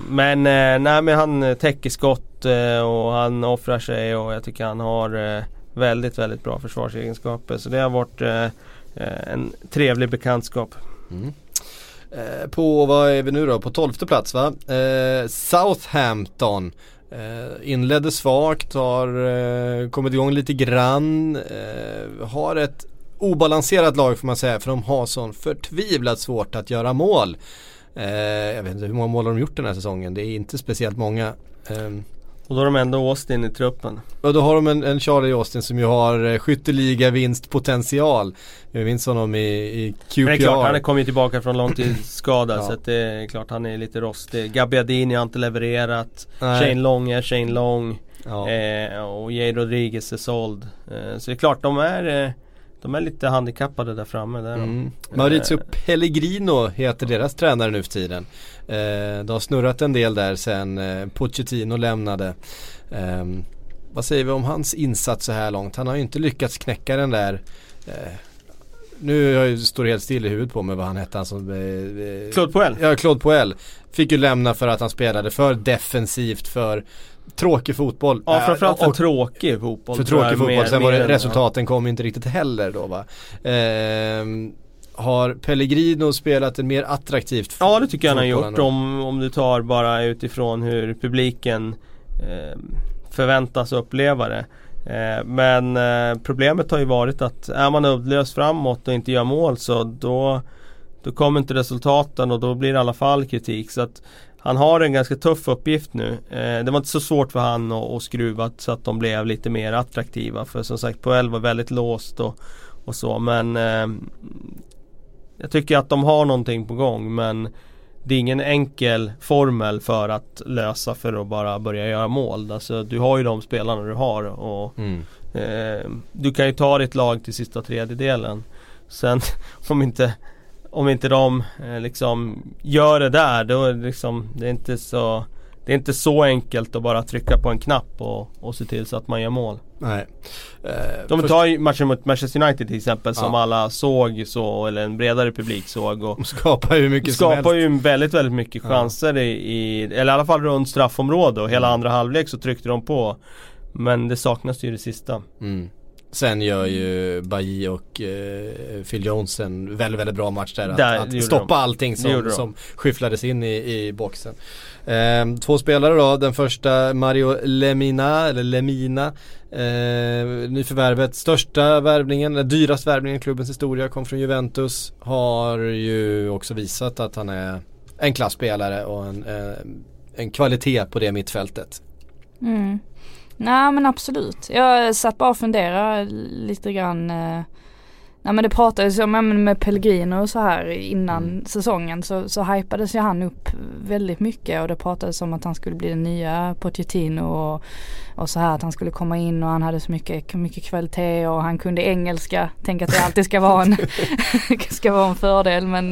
Men han täcker skott och han offrar sig, och jag tycker han har väldigt, väldigt bra försvarsegenskaper, så det har varit en trevlig bekantskap. På, vad är vi nu då? På 12:e plats, va? Southampton inledde svagt, har kommit igång lite grann, har ett obalanserat lag får man säga, för de har sån förtvivlat svårt att göra mål. Jag vet inte hur många mål de har gjort den här säsongen, det är inte speciellt många. Och då har de ändå Austin i truppen. Och då har de en Charlie Austin som ju har skytteliga vinstpotential. Jag minns honom i QPR. Men det är klart, han kommer ju tillbaka från långtidsskada, ja. Så att det är klart han är lite rostig. Gabbiadini har inte levererat. Shane Long. Ja. Och Jay Rodriguez är såld. Så det är klart, de är lite handikappade där framme. Där Mauricio Pellegrino heter deras tränare nu för tiden. De har snurrat en del där sen Pochettino lämnade. Vad säger vi om hans insats så här långt? Han har ju inte lyckats knäcka den där... Nu står det helt still i huvudet på mig vad han hette. Claude Poel. Ja, Claude Poel. Fick ju lämna för att han spelade för defensivt, för tråkig fotboll. Ja, framförallt för tråkig fotboll. För tråkig fotboll. Sen var det, resultaten kom inte riktigt heller då, va? Har Pellegrino spelat en mer attraktivt fotboll? Ja, det tycker jag han har gjort. Om du tar bara utifrån hur publiken förväntas uppleva det. Men problemet har ju varit att är man upplöst framåt och inte gör mål, så då kommer inte resultaten, och då blir det i alla fall kritik. Så att han har en ganska tuff uppgift nu. Det var inte så svårt för han att skruva så att de blev lite mer attraktiva, för som sagt Poel var väldigt låst och så, men jag tycker att de har någonting på gång, men det är ingen enkel formel för att lösa, för att bara börja göra mål. Alltså, du har ju de spelarna du har, och du kan ju ta ditt lag till sista tredjedelen. Sen om inte de liksom gör det där, då är det, liksom, det är inte så enkelt att bara trycka på en knapp och se till så att man gör mål. Nej. De tar ju matchen mot Manchester United till exempel, som alla såg, så, eller en bredare publik såg, och skapar ju mycket ju väldigt, väldigt mycket chanser eller i alla fall runt straffområdet, och hela andra halvlek så tryckte de på, men det saknas ju det sista. Sen gör ju Bailly och Phil Jones en väldigt, väldigt bra match där att stoppa allting som skyfflades in i boxen. Två spelare då, den första Mario Lemina, nyförvärvet, största värvningen, dyrast värvningen i klubbens historia, kom från Juventus, har ju också visat att han är en klassspelare och en kvalitet på det mittfältet. Nej, men absolut. Jag satt bara och funderade lite grann. Nej, men det pratades om med Pellegrino och så här innan säsongen, så hypades ju han upp väldigt mycket, och det pratades om att han skulle bli den nya Pochettino och så här, att han skulle komma in och han hade så mycket kvalitet och han kunde engelska. Tänk att det alltid ska vara en fördel, men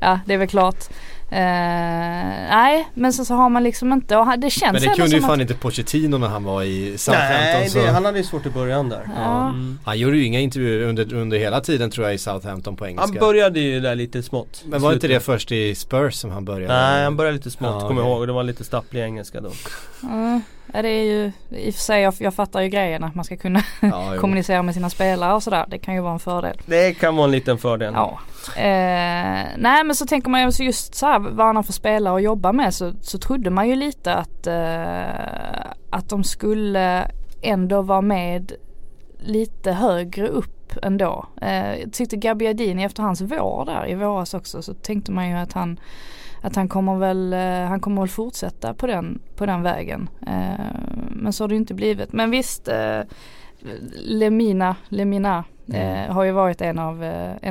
ja, det är väl klart. Nej, men så har man liksom inte, och det känns. Men det kunde ju fan inte Pochettino när han var i Southampton. Nej, han hade ju svårt i början där. Ja. Han gjorde ju inga intervjuer under hela tiden, tror jag, i Southampton på engelska. Han började ju där lite smått. Men var inte det först i Spurs som han började? Nej, han började lite smått, kommer jag ihåg. Det var lite stapplig engelska då. det är ju i och för sig, jag fattar ju grejen att man ska kunna kommunicera med sina spelare och sådär. Det kan ju vara en fördel. Det kan vara en liten fördel. Ja. Nej, men så tänker man ju just så här, vad man får spelare och jobba med, så trodde man ju lite att de skulle ändå vara med lite högre upp ändå. Jag tyckte Gabbiadini efter hans vår där i våras också, så tänkte man ju att han kommer väl fortsätta på den vägen. Men så har det ju inte blivit. Men visst, Lemina har ju varit en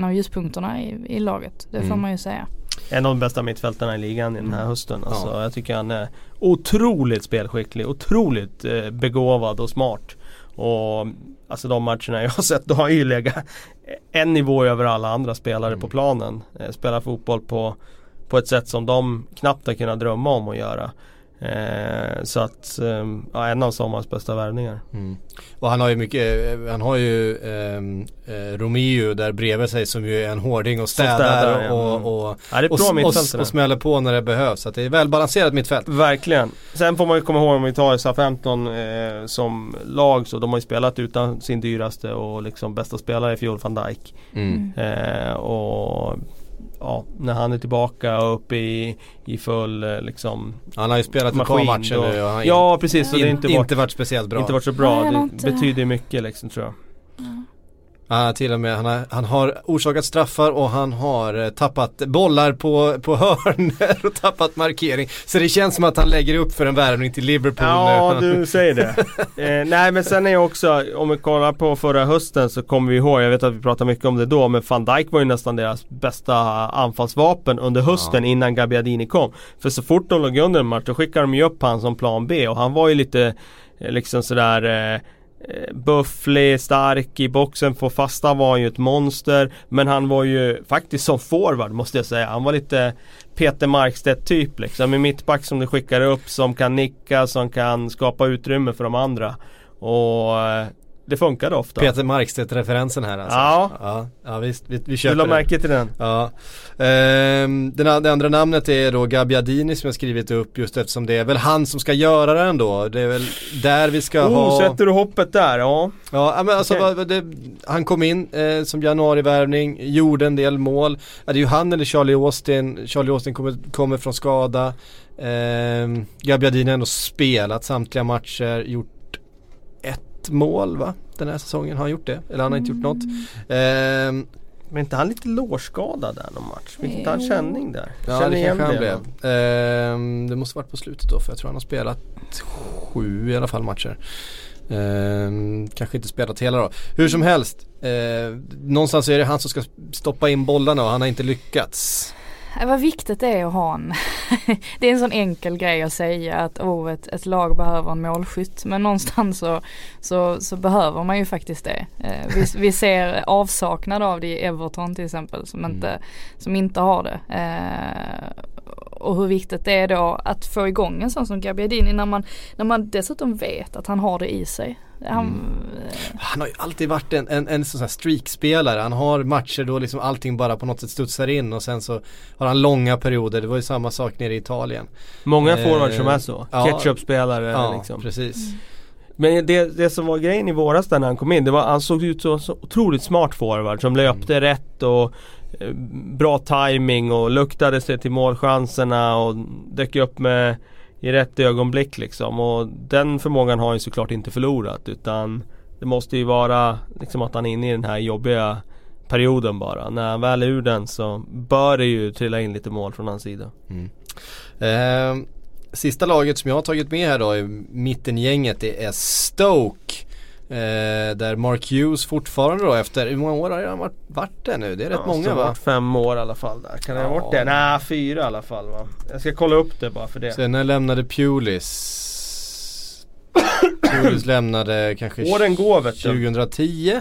av ljuspunkterna i laget. Det får man ju säga. En av de bästa mittfältarna i ligan i den här hösten. Alltså, jag tycker han är otroligt spelskicklig, otroligt begåvad och smart. Och alltså de matcherna jag har sett, då har ju legat en nivå över alla andra spelare på planen. Spelar fotboll på ett sätt som de knappt har kunnat drömma om att göra. Så att en av sommarens bästa värvningar. Och han har ju mycket, han har ju Romeo där bredvid sig som ju är en hårding och städar och smäller på när det behövs. Så att det är välbalanserat mittfält. Verkligen. Sen får man ju komma ihåg, om vi tar Southampton som lag, så de har ju spelat utan sin dyraste och liksom bästa spelare i fjol, Van Dijk. Och ja, när han är tillbaka och uppe i full liksom, han har ju spelat ett par matcher nu och han precis, så det har inte varit speciellt bra. Inte varit så bra. Det betyder mycket liksom, tror jag. Till och med han har orsakat straffar och han har tappat bollar på hörner och tappat markering. Så det känns som att han lägger upp för en värvning till Liverpool nu. Ja, du säger det. Nej, men sen är jag också, om vi kollar på förra hösten, så kommer vi ihåg, jag vet att vi pratade mycket om det då, men Van Dijk var ju nästan deras bästa anfallsvapen under hösten innan Gabbiadini kom. För så fort de låg under en match, då skickade de ju upp han som plan B, och han var ju lite liksom sådär bufflig, stark i boxen, för fasta var ju ett monster, men han var ju faktiskt som forward, måste jag säga, han var lite Peter Markstedt typ liksom, i mittback som du skickar upp, som kan nicka, som kan skapa utrymme för de andra, och det funkade ofta. Peter Markstedt-referensen här alltså. Ja, visst, vi köper. Du la märke till den. Ja. Det andra namnet är då Gabbiadini, som jag skrivit upp, just eftersom det är väl han som ska göra det ändå. Det är väl där vi ska ha... sätter du hoppet där, ja. Ja, men alltså, han kom in som januarivärvning, gjorde en del mål. Det är ju han eller Charlie Austin kommer från skada. Gabbiadini har ändå spelat samtliga matcher, gjort mål, va? Den här säsongen har han gjort det, eller han har inte gjort något. Men inte han lite lårskadad där någon match? Vilket inte han känning där? Ja, känner det kanske han blev. Det måste varit på slutet då, för jag tror han har spelat 7 i alla fall matcher. Kanske inte spelat hela då. Hur som helst, någonstans är det han som ska stoppa in bollarna, och han har inte lyckats. Vad viktigt det är att ha en. Det är en sån enkel grej att säga att ett lag behöver en målskytt, men någonstans så behöver man ju faktiskt det. Vi ser avsaknad av det i Everton till exempel, som inte har det. Och hur viktigt det är då att få igång en sån som Gabbiadini, när man dessutom vet att han har det i sig. Han har ju alltid varit en sån här streakspelare. Han har matcher då liksom allting bara på något sätt studsar in, och sen så har han långa perioder. Det var ju samma sak nere i Italien. Många forwards som är så. Ketchup-spelare. Ja, liksom. Precis. Men det som var grejen i våras när han kom in, det var, han såg ut så otroligt smart forward som löpte rätt och bra timing och luktade sig till målchanserna och dök upp med i rätt ögonblick liksom, och den förmågan har ju såklart inte förlorat, utan det måste ju vara liksom att han är inne i den här jobbiga perioden bara. När han väl är ur den så bör det ju trilla in lite mål från hans sida. Sista laget som jag har tagit med här då i mittengänget, det är Stoke. Där Mark Hughes fortfarande då, efter hur många år har han varit där nu? Det är rätt många, va? 5 år i alla fall där. Kan det ha varit det? Nej, 4 i alla fall, va? Jag ska kolla upp det bara för det. Sen när lämnade Pulis lämnade kanske åren går, vet du. 2010?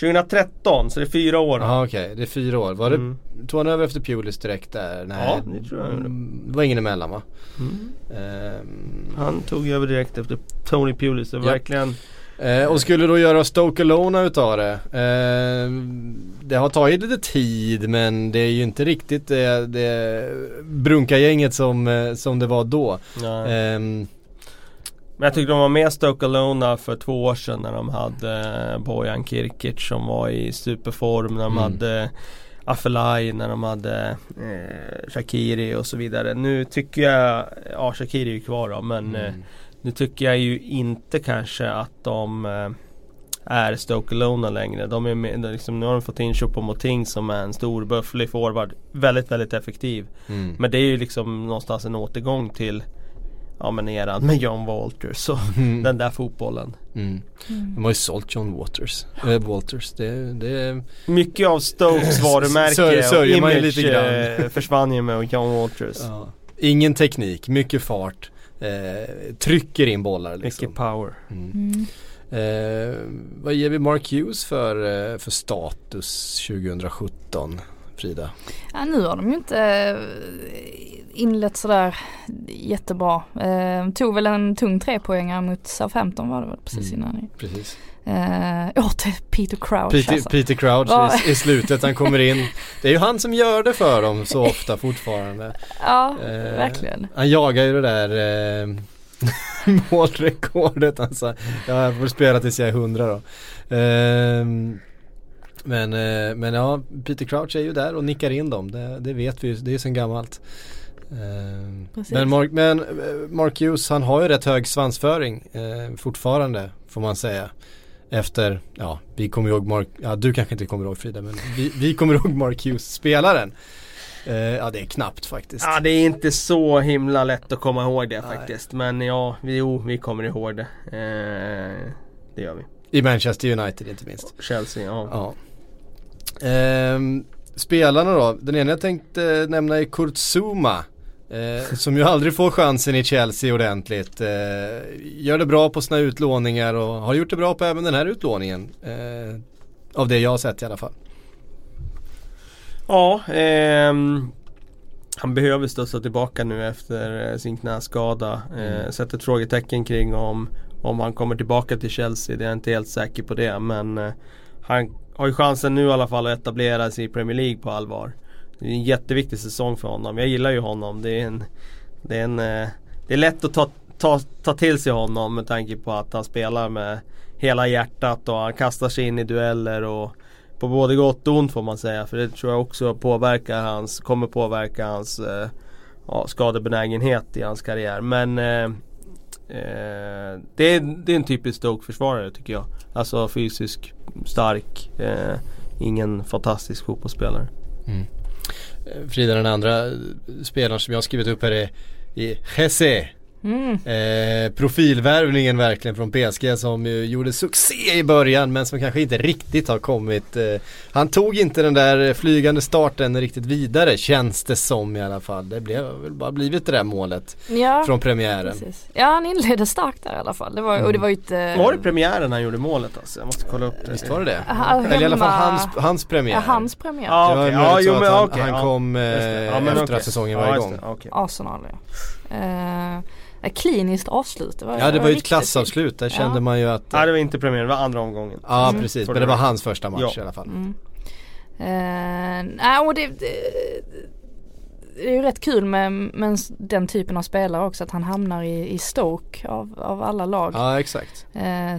2013, så det är 4 år. Ja, okej, det är 4 år. Var det, tog han över efter Pulis direkt där? Nej, ja, det tror jag. Det var ingen emellan, va? Han tog över direkt efter Tony Pulis, så verkligen... och skulle då göra Stoke Alona utav det. Det har tagit lite tid, men det är ju inte riktigt det brunka gänget som det var då. Men jag tycker de var med Stoke Alona för 2 år sedan när de hade Bojan Kirkic som var i superform, när de hade Affellay, när de hade Shaqiri och så vidare. Nu tycker jag, ja, Shaqiri är ju kvar då, men nu tycker jag ju inte kanske att de är Stoke Alona längre. De är med, liksom, nu har de fått in Choupo Moting som är en stor bufflig forward, väldigt, väldigt effektiv. Men det är ju liksom någonstans en återgång till, ja, men eran med Jon Walters, så den där fotbollen. De har ju sålt Jon Walters. Walters, det mycket av Stokes varumärke och image försvann ju med Jon Walters. Ja. Ingen teknik, mycket fart, trycker in bollar liksom. Mycket power. Vad ger vi Mark Hughes för status 2017, Frida? Ja, nu har de ju inte inlett sådär jättebra. Tog väl en tung 3-poängare mot Southampton var det väl precis innan. Precis. Peter Crouch. Peter Crouch i slutet, han kommer in. Det är ju han som gör det för dem så ofta fortfarande. Ja, verkligen. Han jagar ju det där målrekordet. Alltså. Jag får spela tills jag är 100 då. Men ja, Peter Crouch är ju där och nickar in dem. Det vet vi ju, det är ju sen gammalt. Men Mark Hughes, han har ju rätt hög svansföring fortfarande, får man säga. Efter, ja, vi kommer ihåg Mark, ja, du kanske inte kommer ihåg Frida, men vi kommer ihåg Mark Hughes-spelaren. Ja, det är knappt faktiskt. Ja, det är inte så himla lätt att komma ihåg det faktiskt. Men ja, vi kommer ihåg det. Det gör vi. I Manchester United inte minst. Chelsea, ja. Spelarna då, den ena jag tänkte nämna är Kurt Zouma, som ju aldrig får chansen i Chelsea ordentligt. Gör det bra på sina utlåningar och har gjort det bra på även den här utlåningen, av det jag har sett i alla fall. Ja, han behöver stötta tillbaka nu efter sin knäskada. Sätter ett frågetecken kring om han kommer tillbaka till Chelsea. Det är jag inte helt säker på det, men han har ju chansen nu i alla fall att etablera sig i Premier League på allvar. Det är en jätteviktig säsong för honom. Jag gillar ju honom. Det är lätt att ta till sig honom med tanke på att han spelar med hela hjärtat och han kastar sig in i dueller och på både gott och ont får man säga, för det tror jag också kommer påverka hans skadebenägenhet i hans karriär. Men det är en typisk Stoke-försvarare tycker jag. Alltså fysisk, stark, ingen fantastisk fotbollsspelare. Frida, den andra spelaren som jag har skrivit upp här är Jesse. Profilvärvningen verkligen från PSG som gjorde succé i början men som kanske inte riktigt har kommit. Han tog inte den där flygande starten riktigt vidare, känns det som i alla fall. Det blev väl bara blivit det där målet från premiären. Precis. Ja, han inledde starkt där i alla fall. Det var, och det var ju inte... Var det premiären han gjorde målet alltså? Jag måste kolla upp det. Visst var det? Eller i alla fall hans premiär. Ja, hans premiär. Han kom efter att säsongen var igång. Arsenal, kliniskt avslut. Det var ju ett klassavslut. Där kände man ju att... Nej, det var inte premiär, det var andra omgången. Ja, precis. Men det var hans första match i alla fall. Och det är ju rätt kul med den typen av spelare också, att han hamnar i Stoke av alla lag. Ja, exakt.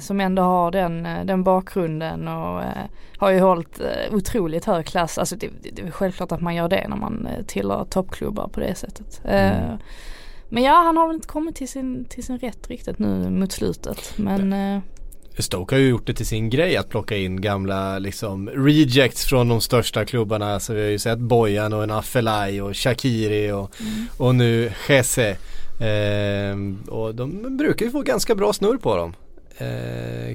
Som ändå har den bakgrunden och har ju hållit otroligt hög klass. Alltså, det är självklart att man gör det när man tillhör toppklubbar på det sättet. Men ja, han har väl inte kommit till sin rätt riktigt nu mot slutet. Men, Stoke har ju gjort det till sin grej att plocka in gamla liksom, rejects från de största klubbarna. Alltså, vi har ju sett Bojan och en Affellay och Shaqiri och nu Jesse. Och de brukar ju få ganska bra snurr på dem.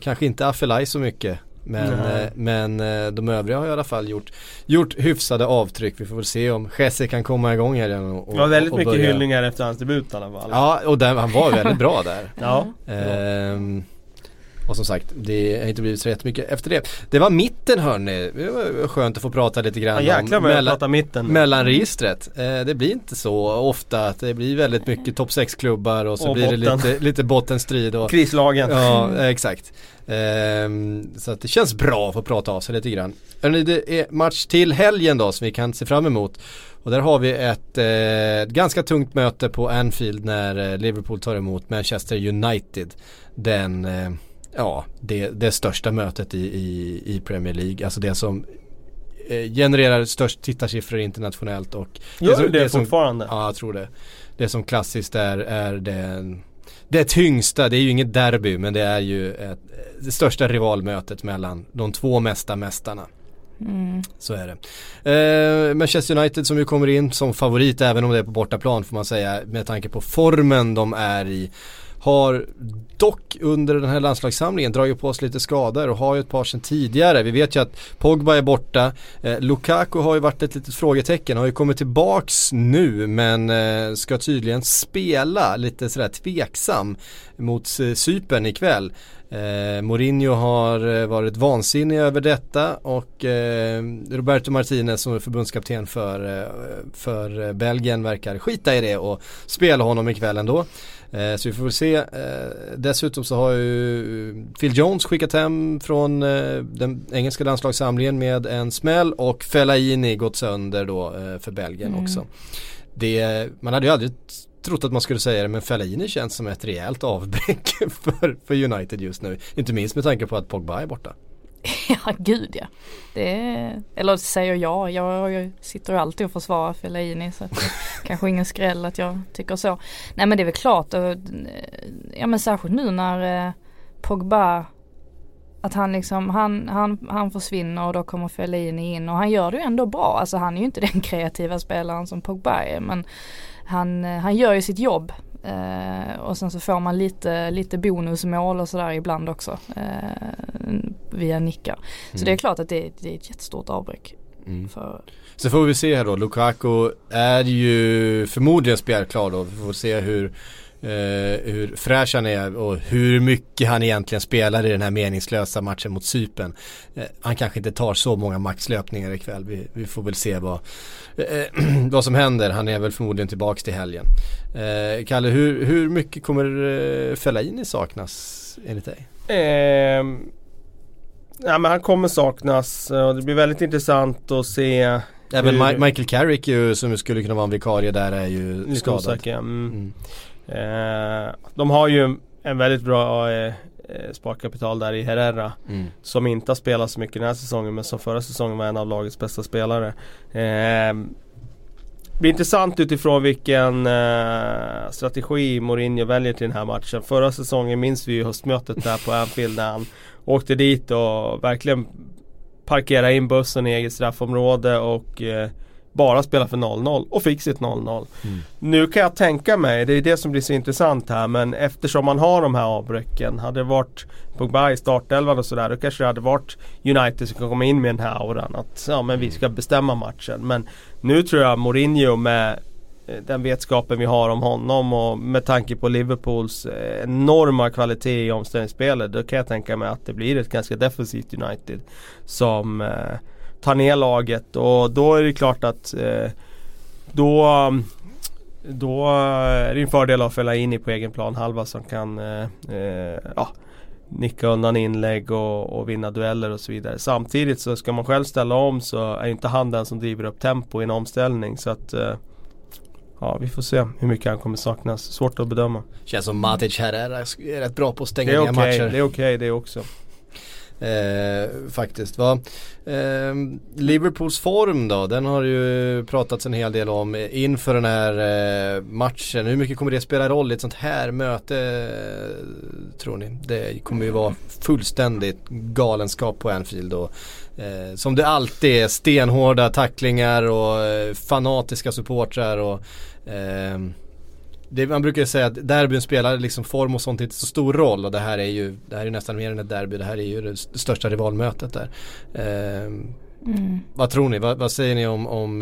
Kanske inte Affellay så mycket. Men de övriga har i alla fall gjort hyfsade avtryck. Vi får väl se om Jesse kan komma igång här igen och, ja, väldigt och mycket börja. Hyllningar efter hans debut i alla fall. Ja, och han var väldigt bra där. Och som sagt, det har inte blivit så jättemycket efter det. Det var mitten, hörni. Det var skönt att få prata lite grann om mellanregistret. Det blir inte så ofta att det blir väldigt mycket topp 6-klubbar och så och blir botten. Det lite bottenstrid. Och, krislagen. Ja, exakt. Så att det känns bra att få prata av sig lite grann. Det är match till helgen då som vi kan se fram emot. Och där har vi ett ganska tungt möte på Anfield när Liverpool tar emot Manchester United. Det största mötet i Premier League. Alltså det som genererar störst tittarsiffror internationellt. Och det är fortfarande. Ja, jag tror det. Det som klassiskt är det tyngsta. Det är ju inget derby, men det är ju det största rivalmötet mellan de två mästarna. Mm. Så är det. Manchester United som ju kommer in som favorit, även om det är på bortaplan får man säga, med tanke på formen de är i, har dock under den här landslagssamlingen dragit på sig lite skador och har ju ett par sedan tidigare. Vi vet ju att Pogba är borta. Lukaku har ju varit ett litet frågetecken. Har ju kommit tillbaks nu men ska tydligen spela lite sådär tveksam mot Cypern ikväll. Mourinho har varit vansinnig över detta och Roberto Martinez som är förbundskapten för Belgien verkar skita i det och spela honom ikväll ändå. Så vi får väl se. Dessutom så har ju Phil Jones skickat hem från den engelska landslagssamlingen med en smäll och Fellaini gått sönder då för Belgien också. Man hade ju aldrig trott att man skulle säga det, men Fellaini känns som ett rejält avbräck för United just nu. Inte minst med tanke på att Pogba är borta. Ja, gud ja. Eller säger jag sitter alltid och försvarar Fellaini så att kanske ingen skräll att jag tycker så. Nej, men det är väl klart. Och, ja, men särskilt nu när Pogba, att han liksom han försvinner och då kommer Fellaini in och han gör det ju ändå bra. Alltså han är ju inte den kreativa spelaren som Pogba är, men han gör ju sitt jobb. Och sen så får man lite bonusmål och sådär ibland också via nickar. Så det är klart att det är ett jättestort avbräck. Så får vi se här då. Lukaku är ju förmodligen spelklar då. Vi får se hur fräsch han är och hur mycket han egentligen spelar i den här meningslösa matchen mot Cypern. Han kanske inte tar så många maxlöpningar ikväll. Vi får väl se vad som händer. Han är väl förmodligen tillbaka till helgen. Kalle, hur mycket kommer Fellaini saknas enligt dig? Men han kommer saknas och det blir väldigt intressant att se. Även Michael Carrick ju, som skulle kunna vara en vikarie där, är ju skadad. De har ju en väldigt bra sparkapital där i Herrera som inte har spelat så mycket den här säsongen men som förra säsongen var en av lagets bästa spelare. Det blir intressant utifrån vilken strategi Mourinho väljer till den här matchen. Förra säsongen minns vi ju höstmötet där på Anfield när han åkte dit och verkligen parkerade in bussen i eget straffområde och bara spela för 0-0 och fick sitt 0-0. Nu kan jag tänka mig, det är det som blir så intressant här, men eftersom man har de här avbräcken, hade det varit Pogba i startelvan och sådär, då kanske det hade varit United som kan komma in med den här auran att vi ska bestämma matchen. Men nu tror jag Mourinho, med den vetskapen vi har om honom och med tanke på Liverpools enorma kvalitet i omställningsspelet, då kan jag tänka mig att det blir ett ganska defensivt United som ta ner laget, och då är det klart att då är det en fördel att fälla in i på egen plan halva som kan nicka undan inlägg och vinna dueller och så vidare. Samtidigt så ska man själv ställa om, så är inte han den som driver upp tempo i en omställning, så att vi får se hur mycket han kommer saknas. Svårt att bedöma. Känns som Matic här är rätt bra på att stänga ner matcher. Det är okej, det också. Faktiskt va? Liverpools form då, den har ju pratats en hel del om inför den här matchen. Hur mycket kommer det spela roll i ett sånt här möte, tror ni? Det kommer ju vara fullständigt galenskap på Anfield då. Som det alltid är, stenhårda tacklingar och fanatiska supportrar och man brukar säga att derbyn spelar liksom form och sånt inte så stor roll, och det här är nästan mer än ett derby. Det här är ju det största rivalmötet där. Vad tror ni? Vad säger ni om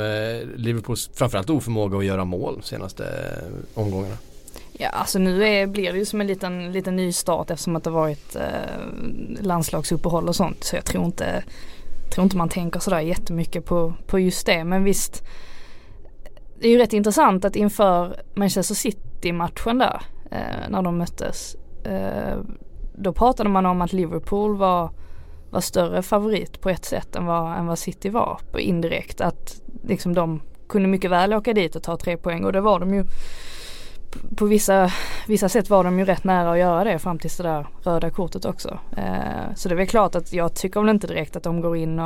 Liverpools framförallt oförmåga att göra mål senaste omgångarna? Ja, alltså nu blir det ju som en liten ny start eftersom att det har varit landslagsuppehåll och sånt. Så jag tror inte man tänker sådär jättemycket på just det. Men visst, det är ju rätt intressant att inför Manchester City-matchen där, när de möttes, då pratade man om att Liverpool var större favorit på ett sätt än vad City var på indirekt. Att liksom, de kunde mycket väl åka dit och ta 3 poäng, och det var de ju på vissa sätt var de ju rätt nära att göra det fram till det där röda kortet också. Så det är väl klart att jag tycker väl inte direkt att de går in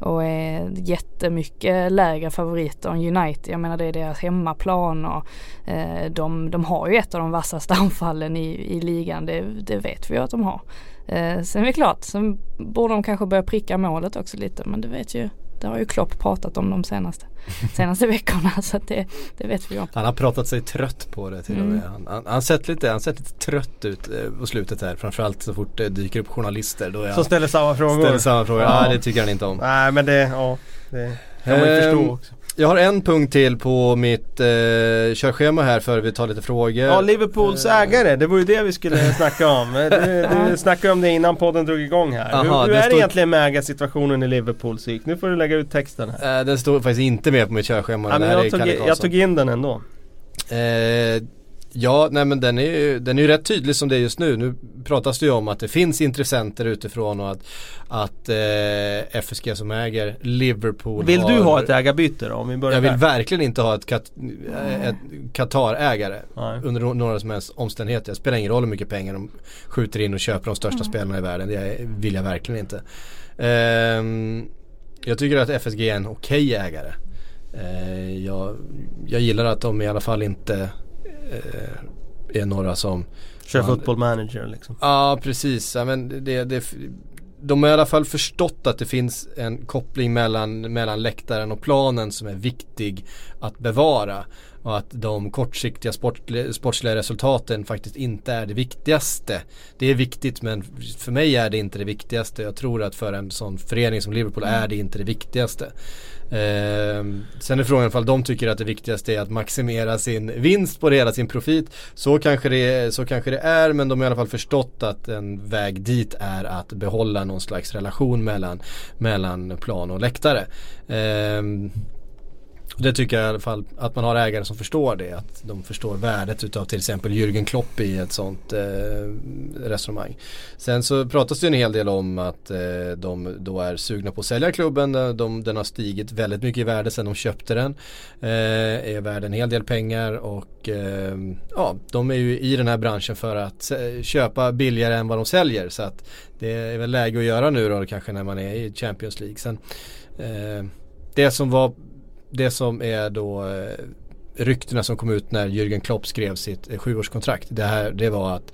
och är jättemycket lägre favoriter än United. Jag menar, det är deras hemmaplan och de har ju ett av de vassaste anfallen i ligan. Det vet vi ju att de har. Sen är det klart, sen borde de kanske börja pricka målet också lite, men det har ju Klopp pratat om de senaste veckorna, så att det vet vi om. Han har pratat sig trött på det till och med. Han sett lite trött ut på slutet här, framförallt så fort det dyker upp journalister då så ställer samma frågor. Ja. Nej, det tycker han inte om. Nej, men det kan man ju förstå också. Jag har en punkt till på mitt körschema här för vi tar lite frågor. Ja, Liverpools ägare, det var ju det vi skulle snacka om. Du snackade om det innan podden drog igång här. Aha, hur är det egentligen med ägarsituationen i Liverpool? Syk? Nu får du lägga ut texten här. Den står faktiskt inte med på mitt körschema. Ja, men jag tog in den ändå. Ja, nej, men den är ju rätt tydlig som det är just nu. Nu pratas det ju om att det finns intressenter utifrån och att FSG som äger Liverpool. Vill du ha ett ägarbyte då? Om vi börjar jag vill verkligen inte ha ett Qatar-ägare under några som helst omständigheter. Det spelar ingen roll hur mycket pengar de skjuter in och köper de största spelarna i världen. Det vill jag verkligen inte. Jag tycker att FSG är en okej ägare. Jag gillar att de i alla fall inte är några som kör football manager liksom. Ja, precis. Ja, men de har i alla fall förstått att det finns en koppling mellan läktaren och planen som är viktig att bevara, och att de kortsiktiga sportsliga resultaten faktiskt inte är det viktigaste. Det är viktigt, men för mig är det inte det viktigaste. Jag tror att för en sån förening som Liverpool är det inte det viktigaste. Sen är frågan ifall de tycker att det viktigaste är att maximera sin vinst på det hela, sin profit. Så kanske det är, men de har i alla fall förstått att en väg dit är att behålla någon slags relation mellan plan och läktare. Det tycker jag i alla fall att man har ägare som förstår det, att de förstår värdet utav till exempel Jürgen Klopp i ett sånt resonemang. Sen så pratas det en hel del om att de då är sugna på att sälja klubben. Den har stigit väldigt mycket i värde sedan de köpte den. Är värd en hel del pengar och de är ju i den här branschen för att köpa billigare än vad de säljer, så att det är väl läge att göra nu då, kanske när man är i Champions League. Sen det som är då ryktena som kom ut när Jürgen Klopp skrev sitt 7-årskontrakt. Det var att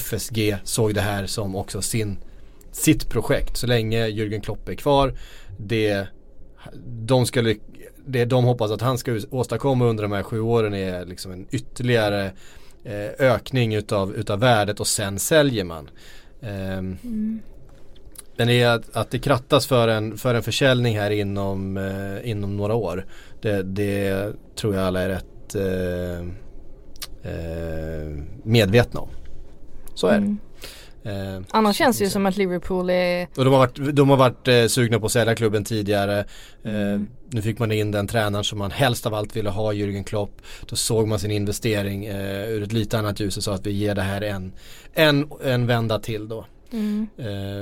FSG såg det här som också sitt projekt. Så länge Jürgen Klopp är kvar, det de hoppas att han ska åstadkomma under de här 7 åren är liksom en ytterligare ökning utav värdet, och sen säljer man. Den är att det krattas för en försäljning här inom några år. Det tror jag alla är rätt medvetna om. Så är det. Annars känns det ju som att Liverpool är... Och de har varit sugna på att sälja klubben tidigare. Nu fick man in den tränaren som man helst av allt ville ha, Jürgen Klopp. Då såg man sin investering ur ett lite annat ljus och sa att vi ger det här en vända till då.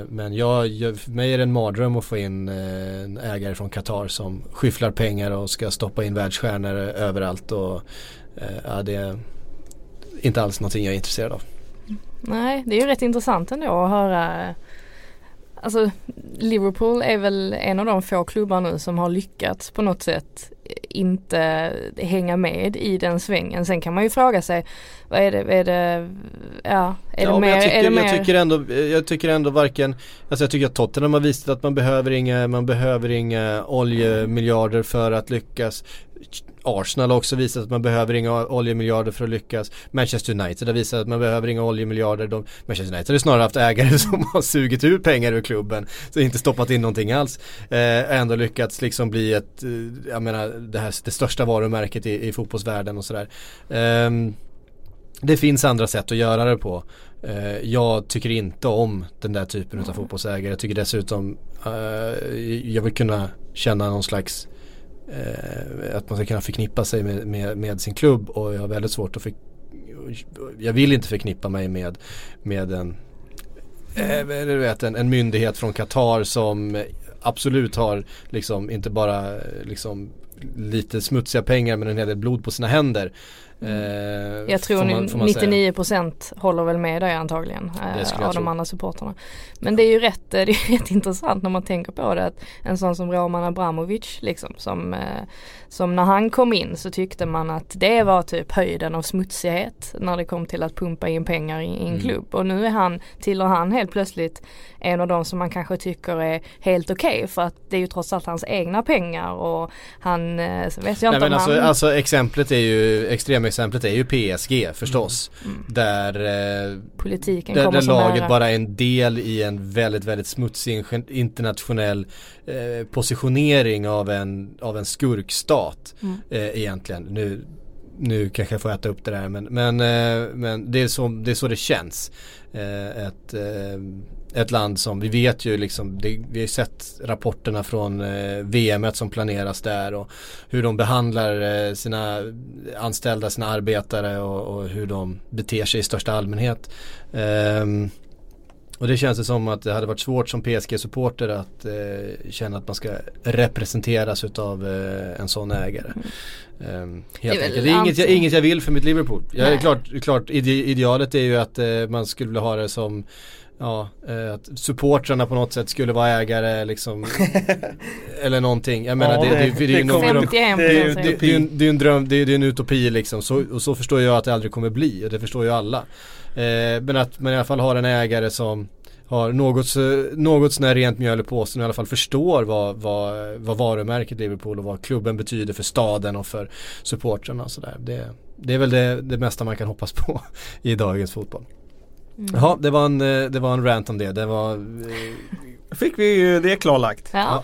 Men för mig är det en mardröm att få in en ägare från Qatar som skyfflar pengar och ska stoppa in världsstjärnor överallt, och det är inte alls någonting jag är intresserad av. Nej, det är ju rätt intressant ändå att höra. Alltså, Liverpool är väl en av de få klubbar nu som har lyckats på något sätt inte hänga med i den svängen. Sen kan man ju fråga sig, vad är det? Jag tycker ändå varken... Alltså jag tycker att Tottenham har visat att man behöver inga oljemiljarder för att lyckas. Arsenal har också visat att man behöver inga oljemiljarder för att lyckas. Manchester United har visat att man behöver inga oljemiljarder. Manchester United har snarare haft ägare som har sugit ur pengar ur klubben, så inte stoppat in någonting alls. Ändå lyckats liksom bli ett... jag menar, det största varumärket i fotbollsvärlden och sådär. det finns andra sätt att göra det på. Jag tycker inte om den där typen av fotbollsägare. Jag tycker dessutom jag vill kunna känna någon slags att man ska kunna förknippa sig med sin klubb, och jag har väldigt svårt att jag vill inte förknippa mig med en myndighet från Qatar som absolut har liksom inte bara liksom lite smutsiga pengar men en hel del blod på sina händer. Jag tror 99% håller väl med dig antagligen av de andra supporterna. Men det är ju rätt intressant när man tänker på det, att en sån som Roman Abramovic liksom, som när han kom in så tyckte man att det var typ höjden av smutsighet när det kom till att pumpa in pengar i en klubb. Och nu är han helt plötsligt en av de som man kanske tycker är helt okej, för att det är ju trots allt hans egna pengar, och han vet jag inte om han... Alltså extremexemplet är ju PSG förstås, där politiken där laget nära. Bara är en del i en väldigt, väldigt smutsig internationell positionering av en skurkstat egentligen. Nu kanske jag får äta upp det där, men det är så det känns. Ett land som vi vet ju liksom, vi har ju sett rapporterna från VM-et som planeras där, och hur de behandlar sina anställda, sina arbetare, och hur de beter sig i största allmänhet. Och det känns det som att det hade varit svårt som PSG-supporter att känna att man ska representeras utav en sån ägare. Helt enkelt. Det är inget jag vill för mitt Liverpool. Jag är klart idealet är ju att man skulle vilja ha det som att supportrarna på något sätt skulle vara ägare liksom, eller någonting. Jag menar det är en dröm, det är en utopi liksom. Och så förstår jag att det aldrig kommer bli, och det förstår ju alla. Men att man i alla fall har en ägare som har något sån här rent mjöl i påsen, i alla fall förstår vad varumärket Liverpool och vad klubben betyder för staden och för supportrarna och så där. Det är väl det mesta man kan hoppas på i dagens fotboll. Ja, det var en rant om det. Det var fick vi ju det klarlagt. Ja.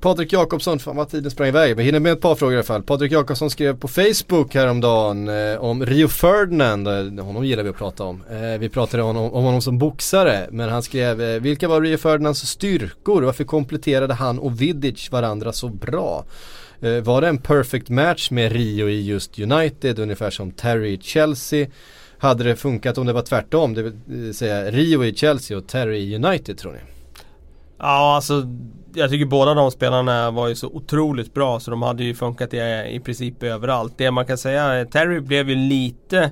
Patrik Jakobsson, fan vad tiden sprang iväg. Vi hinner med ett par frågor i alla fall. Patrik Jakobsson skrev på Facebook häromdagen om Rio Ferdinand. Honom gillar vi att prata om. Vi pratade om honom som boxare, men han skrev vilka var Rio Ferdinands styrkor? Varför kompletterade han och Vidic varandra så bra? Var det en perfect match med Rio i just United, ungefär som Terry i Chelsea? Hade det funkat om det var tvärtom, det vill säga Rio i Chelsea och Terry i United, tror ni? Ja, alltså jag tycker båda de spelarna var ju så otroligt bra, så de hade ju funkat i princip överallt. Det man kan säga, Terry blev ju lite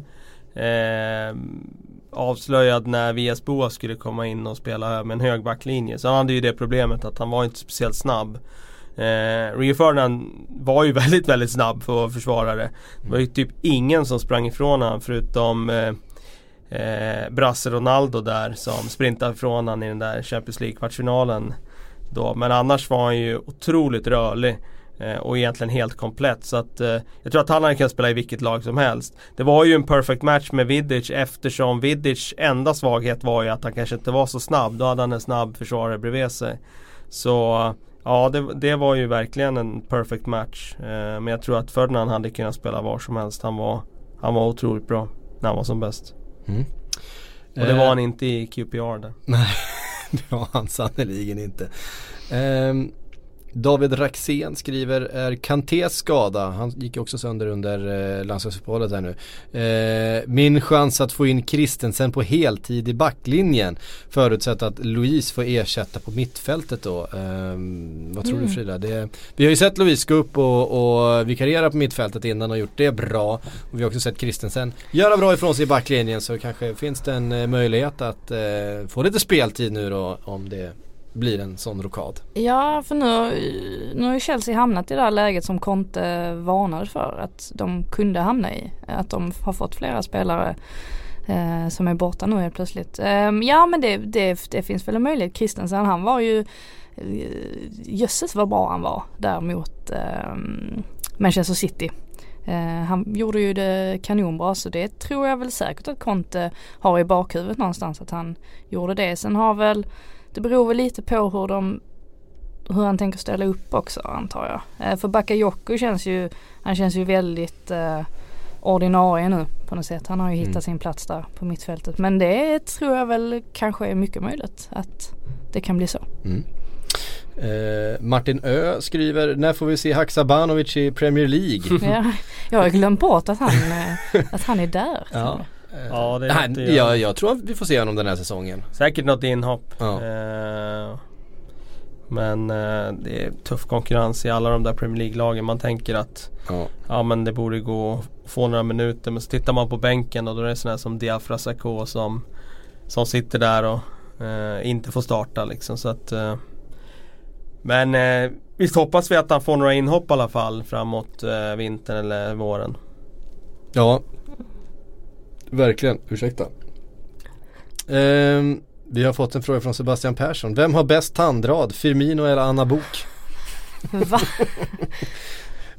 avslöjad när Villas-Boas skulle komma in och spela med en högbacklinje. Så han hade ju det problemet att han var inte speciellt snabb. Rio Ferdinand var ju väldigt, väldigt snabb för att försvara det. Det var ju typ ingen som sprang ifrån han, förutom Brasse Ronaldo där, som sprintade ifrån han i den där Champions League-kvartsfinalen då. Men annars var han ju otroligt rörlig och egentligen helt komplett. Så att, jag tror att han kan spela i vilket lag som helst. Det var ju en perfect match med Vidic, eftersom Vidic enda svaghet var ju att han kanske inte var så snabb. Då hade han en snabb försvarare bredvid sig. Så... ja, det var ju verkligen en perfect match. Men jag tror att Ferdinand hade kunnat spela var som helst. Han var otroligt bra när han var som bäst. Och det var han inte i QPR där. Nej, det var han sannoliken inte. David Raxén skriver, är Kantés skada? Han gick också sönder under landslagsuppehållet här nu. Min chans att få in Kristensen på heltid i backlinjen, förutsatt att Louise får ersätta på mittfältet då. Vad tror du, Frida? Vi har ju sett Louise gå upp och vikariera på mittfältet innan och gjort det bra. Och vi har också sett Kristensen göra bra ifrån sig i backlinjen, så kanske finns det en möjlighet att få lite speltid nu då, om det blir en sån rokad. Ja, för nu har Chelsea hamnat i det här läget som Conte varnade för att de kunde hamna i. Att de har fått flera spelare som är borta nu helt plötsligt. Ja, men det finns väl en möjlighet. Kristensen, han var ju jösses vad bra han var där mot Manchester City. Han gjorde ju det kanonbra, så det tror jag väl säkert att Conte har i bakhuvudet någonstans, att han gjorde det. Sen har väl det beror väl lite på hur han tänker ställa upp också, antar jag. För Bakayoko känns ju väldigt ordinarie nu på något sätt. Han har ju hittat sin plats där på mittfältet. Men det tror jag väl kanske är mycket möjligt att det kan bli så. Mm. Martin Ö skriver: när får vi se Haksabanovic i Premier League? Jag har glömt bort att han är där. Ja. Ja, det är inte jag tror att vi får se honom den här säsongen. Säkert något inhopp. Ja. Men det är tuff konkurrens i alla de där Premier League-lagen. Man tänker att men det borde gå att få några minuter. Men så tittar man på bänken och då är det sådana som Diafra Sakho som sitter där och inte får starta. Liksom. Så att, men visst hoppas vi att han får några inhopp i alla fall framåt vintern eller våren. Ja, verkligen. Ursäkta. Vi har fått en fråga från Sebastian Persson. Vem har bäst tandrad? Firmino eller Anna Bok? Va?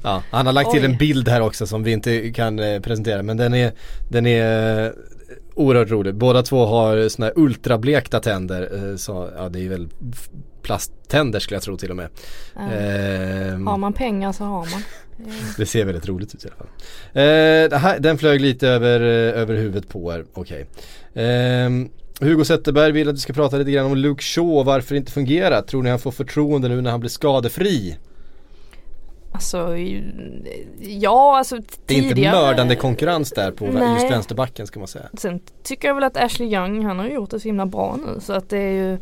Ja, han har lagt till en bild här också som vi inte kan presentera. Men den är oerhört rolig. Båda två har såna här ultrablekta tänder. Så, ja, det är väl plasttänder skulle jag tro till och med. Har man pengar så har man. Det ser väldigt roligt ut i alla fall. Den flög lite över huvudet på er. Okej. Hugo Zetterberg vill att vi ska prata lite grann om Luke Shaw och varför det inte fungerar. Tror ni han får förtroende nu när han blir skadefri? Alltså, ja, alltså tidigare... Det är inte mördande konkurrens där på just vänsterbacken, ska man säga. Sen tycker jag väl att Ashley Young, han har gjort det så himla bra nu. Så att det är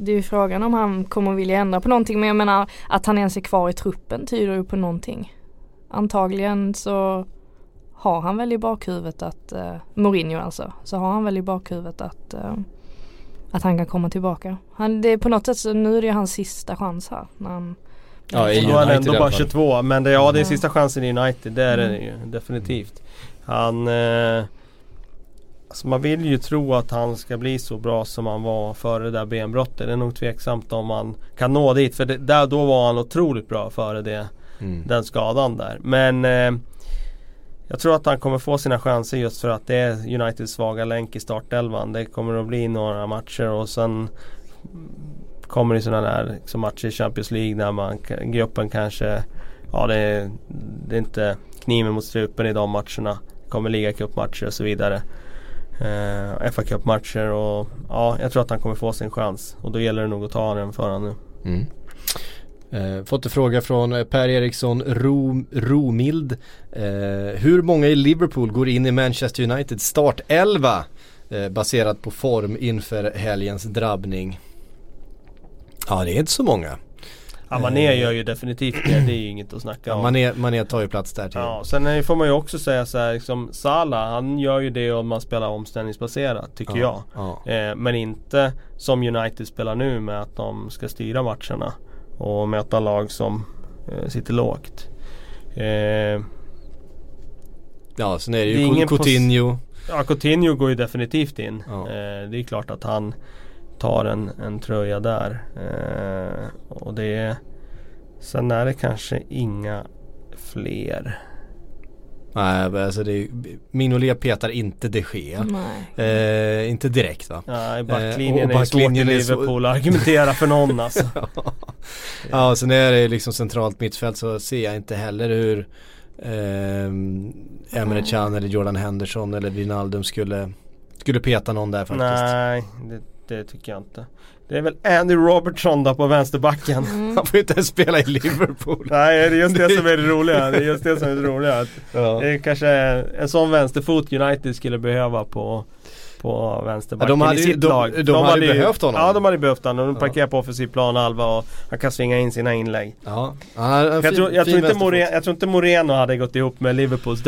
ju frågan om han kommer vilja ändra på någonting. Men jag menar, att han ens är kvar i truppen tyder ju på någonting. Antagligen så... har han väl i bakhuvudet att Mourinho alltså, så har han väl i bakhuvudet att han kan komma tillbaka. Han, det är på något sätt så nu är det hans sista chans här. När han, då är han ändå bara 22, men det är sista chansen i United, det är det ju definitivt. Han alltså man vill ju tro att han ska bli så bra som han var före det där benbrottet. Det är nog tveksamt om han kan nå dit, för då var han otroligt bra före det, den skadan där. Men jag tror att han kommer få sina chanser just för att det är Uniteds svaga länk i startelvan. Det kommer att bli några matcher och sen kommer det sådana där liksom matcher i Champions League där gruppen kanske, det är inte kniven mot strupen i de matcherna. Det kommer ligacupmatcher och så vidare. FA-cupmatcher och jag tror att han kommer få sin chans och då gäller det nog att ta den för honom nu. Mm. Fått en fråga från Per Eriksson Romild. Hur många i Liverpool går in i Manchester United startelva baserat på form inför helgens drabbning? Ja, det är inte så många. Ja, Mané gör ju definitivt det. Det är ju inget att snacka om. Mané tar ju plats där till. Ja, sen får man ju också säga så här, liksom, Salah, han gör ju det om man spelar omställningsbaserat, tycker jag. Ja. Men inte som United spelar nu med att de ska styra matcherna och möta lag som sitter lågt. Sen är det ju Coutinho. Coutinho går ju definitivt in. Ja. Det är klart att han tar en tröja där. Och det är... Sen är det kanske inga fler... Nej, alltså Mignolet petar inte det sker. Inte direkt, va? Nej, backlinjen är svårt i Liverpool att argumentera för någon, alltså. Ja, så när det är liksom centralt mittfält så ser jag inte heller hur Emre Can eller Jordan Henderson eller Wijnaldum skulle peta någon där faktiskt. Nej, det tycker jag inte. Det är väl Andy Robertson där på vänsterbacken. Han får inte ens spela i Liverpool. Nej, det är just det som är det roliga. Ja. Det är kanske en sån vänsterfot United skulle behöva på vänsterbacken. De hade behövt honom. Ja, de hade behövt honom. De parkerar på offensiv plan halva och han kan svinga in sina inlägg. Ja. Jag tror inte Moreno hade gått ihop med Liverpools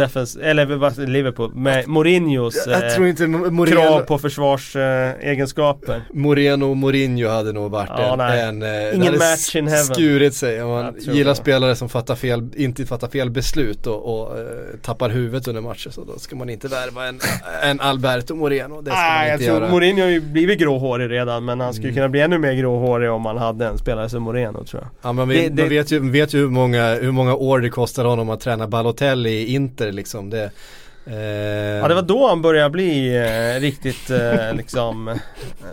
med Mourinhos krav på försvarsegenskaper. Mourinho hade nog varit ingen match in heaven. Skurit sig. Man gillar spelare som inte fattar fel beslut och tappar huvudet under matchen, så då ska man inte värva en Alberto Moreno. Det ska man inte göra. Mourinho har ju blivit gråhårig redan, men han skulle kunna bli ännu mer gråhårig om man hade en spelare som Moreno, tror jag. Ja, men vet ju hur många år det kostar honom att träna Balotelli i Inter, liksom. Det det var då han började bli riktigt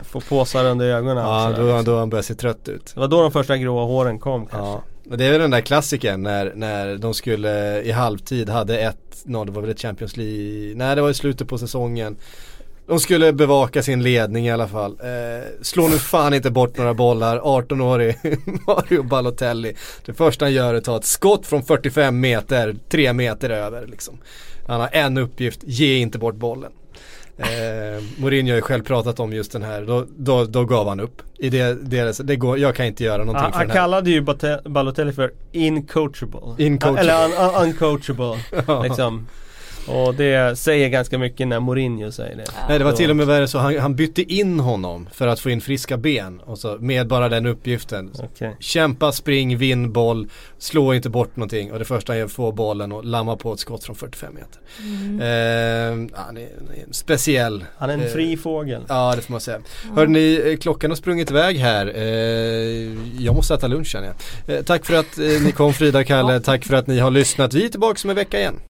få påsar under ögonen. Ja, då han började se trött ut. Det var då de första gråa håren kom, kanske. Det är väl den där klassiken när de skulle i halvtid hade det var väl ett Champions League. Nej, det var i slutet på säsongen. De skulle bevaka sin ledning i alla fall. Slå nu fan inte bort några bollar. 18-årig Mario Balotelli. Det första han gör är att ta ett skott från 45 meter, 3 meter över liksom. Han har en uppgift, ge inte bort bollen. Mourinho har ju själv pratat om just den här. Då gav han upp. I det går, jag kan inte göra någonting för han kallade ju Balotelli för incoachable. Eller uncoachable liksom. Och det säger ganska mycket när Mourinho säger det. Nej, det var till och med värre så han bytte in honom för att få in friska ben och så med bara den uppgiften. Okay. Kämpa, spring, vinn boll, slå inte bort någonting, och det första han gör får bollen och lamma på ett skott från 45 meter. Han är en speciell. Han är en fri fågel. Ja, det får man säga. Hörde ni, klockan har sprungit iväg här. Jag måste äta lunchen. Tack för att ni kom, Frida och Kalle. Tack för att ni har lyssnat. Vi är tillbaka om en vecka igen.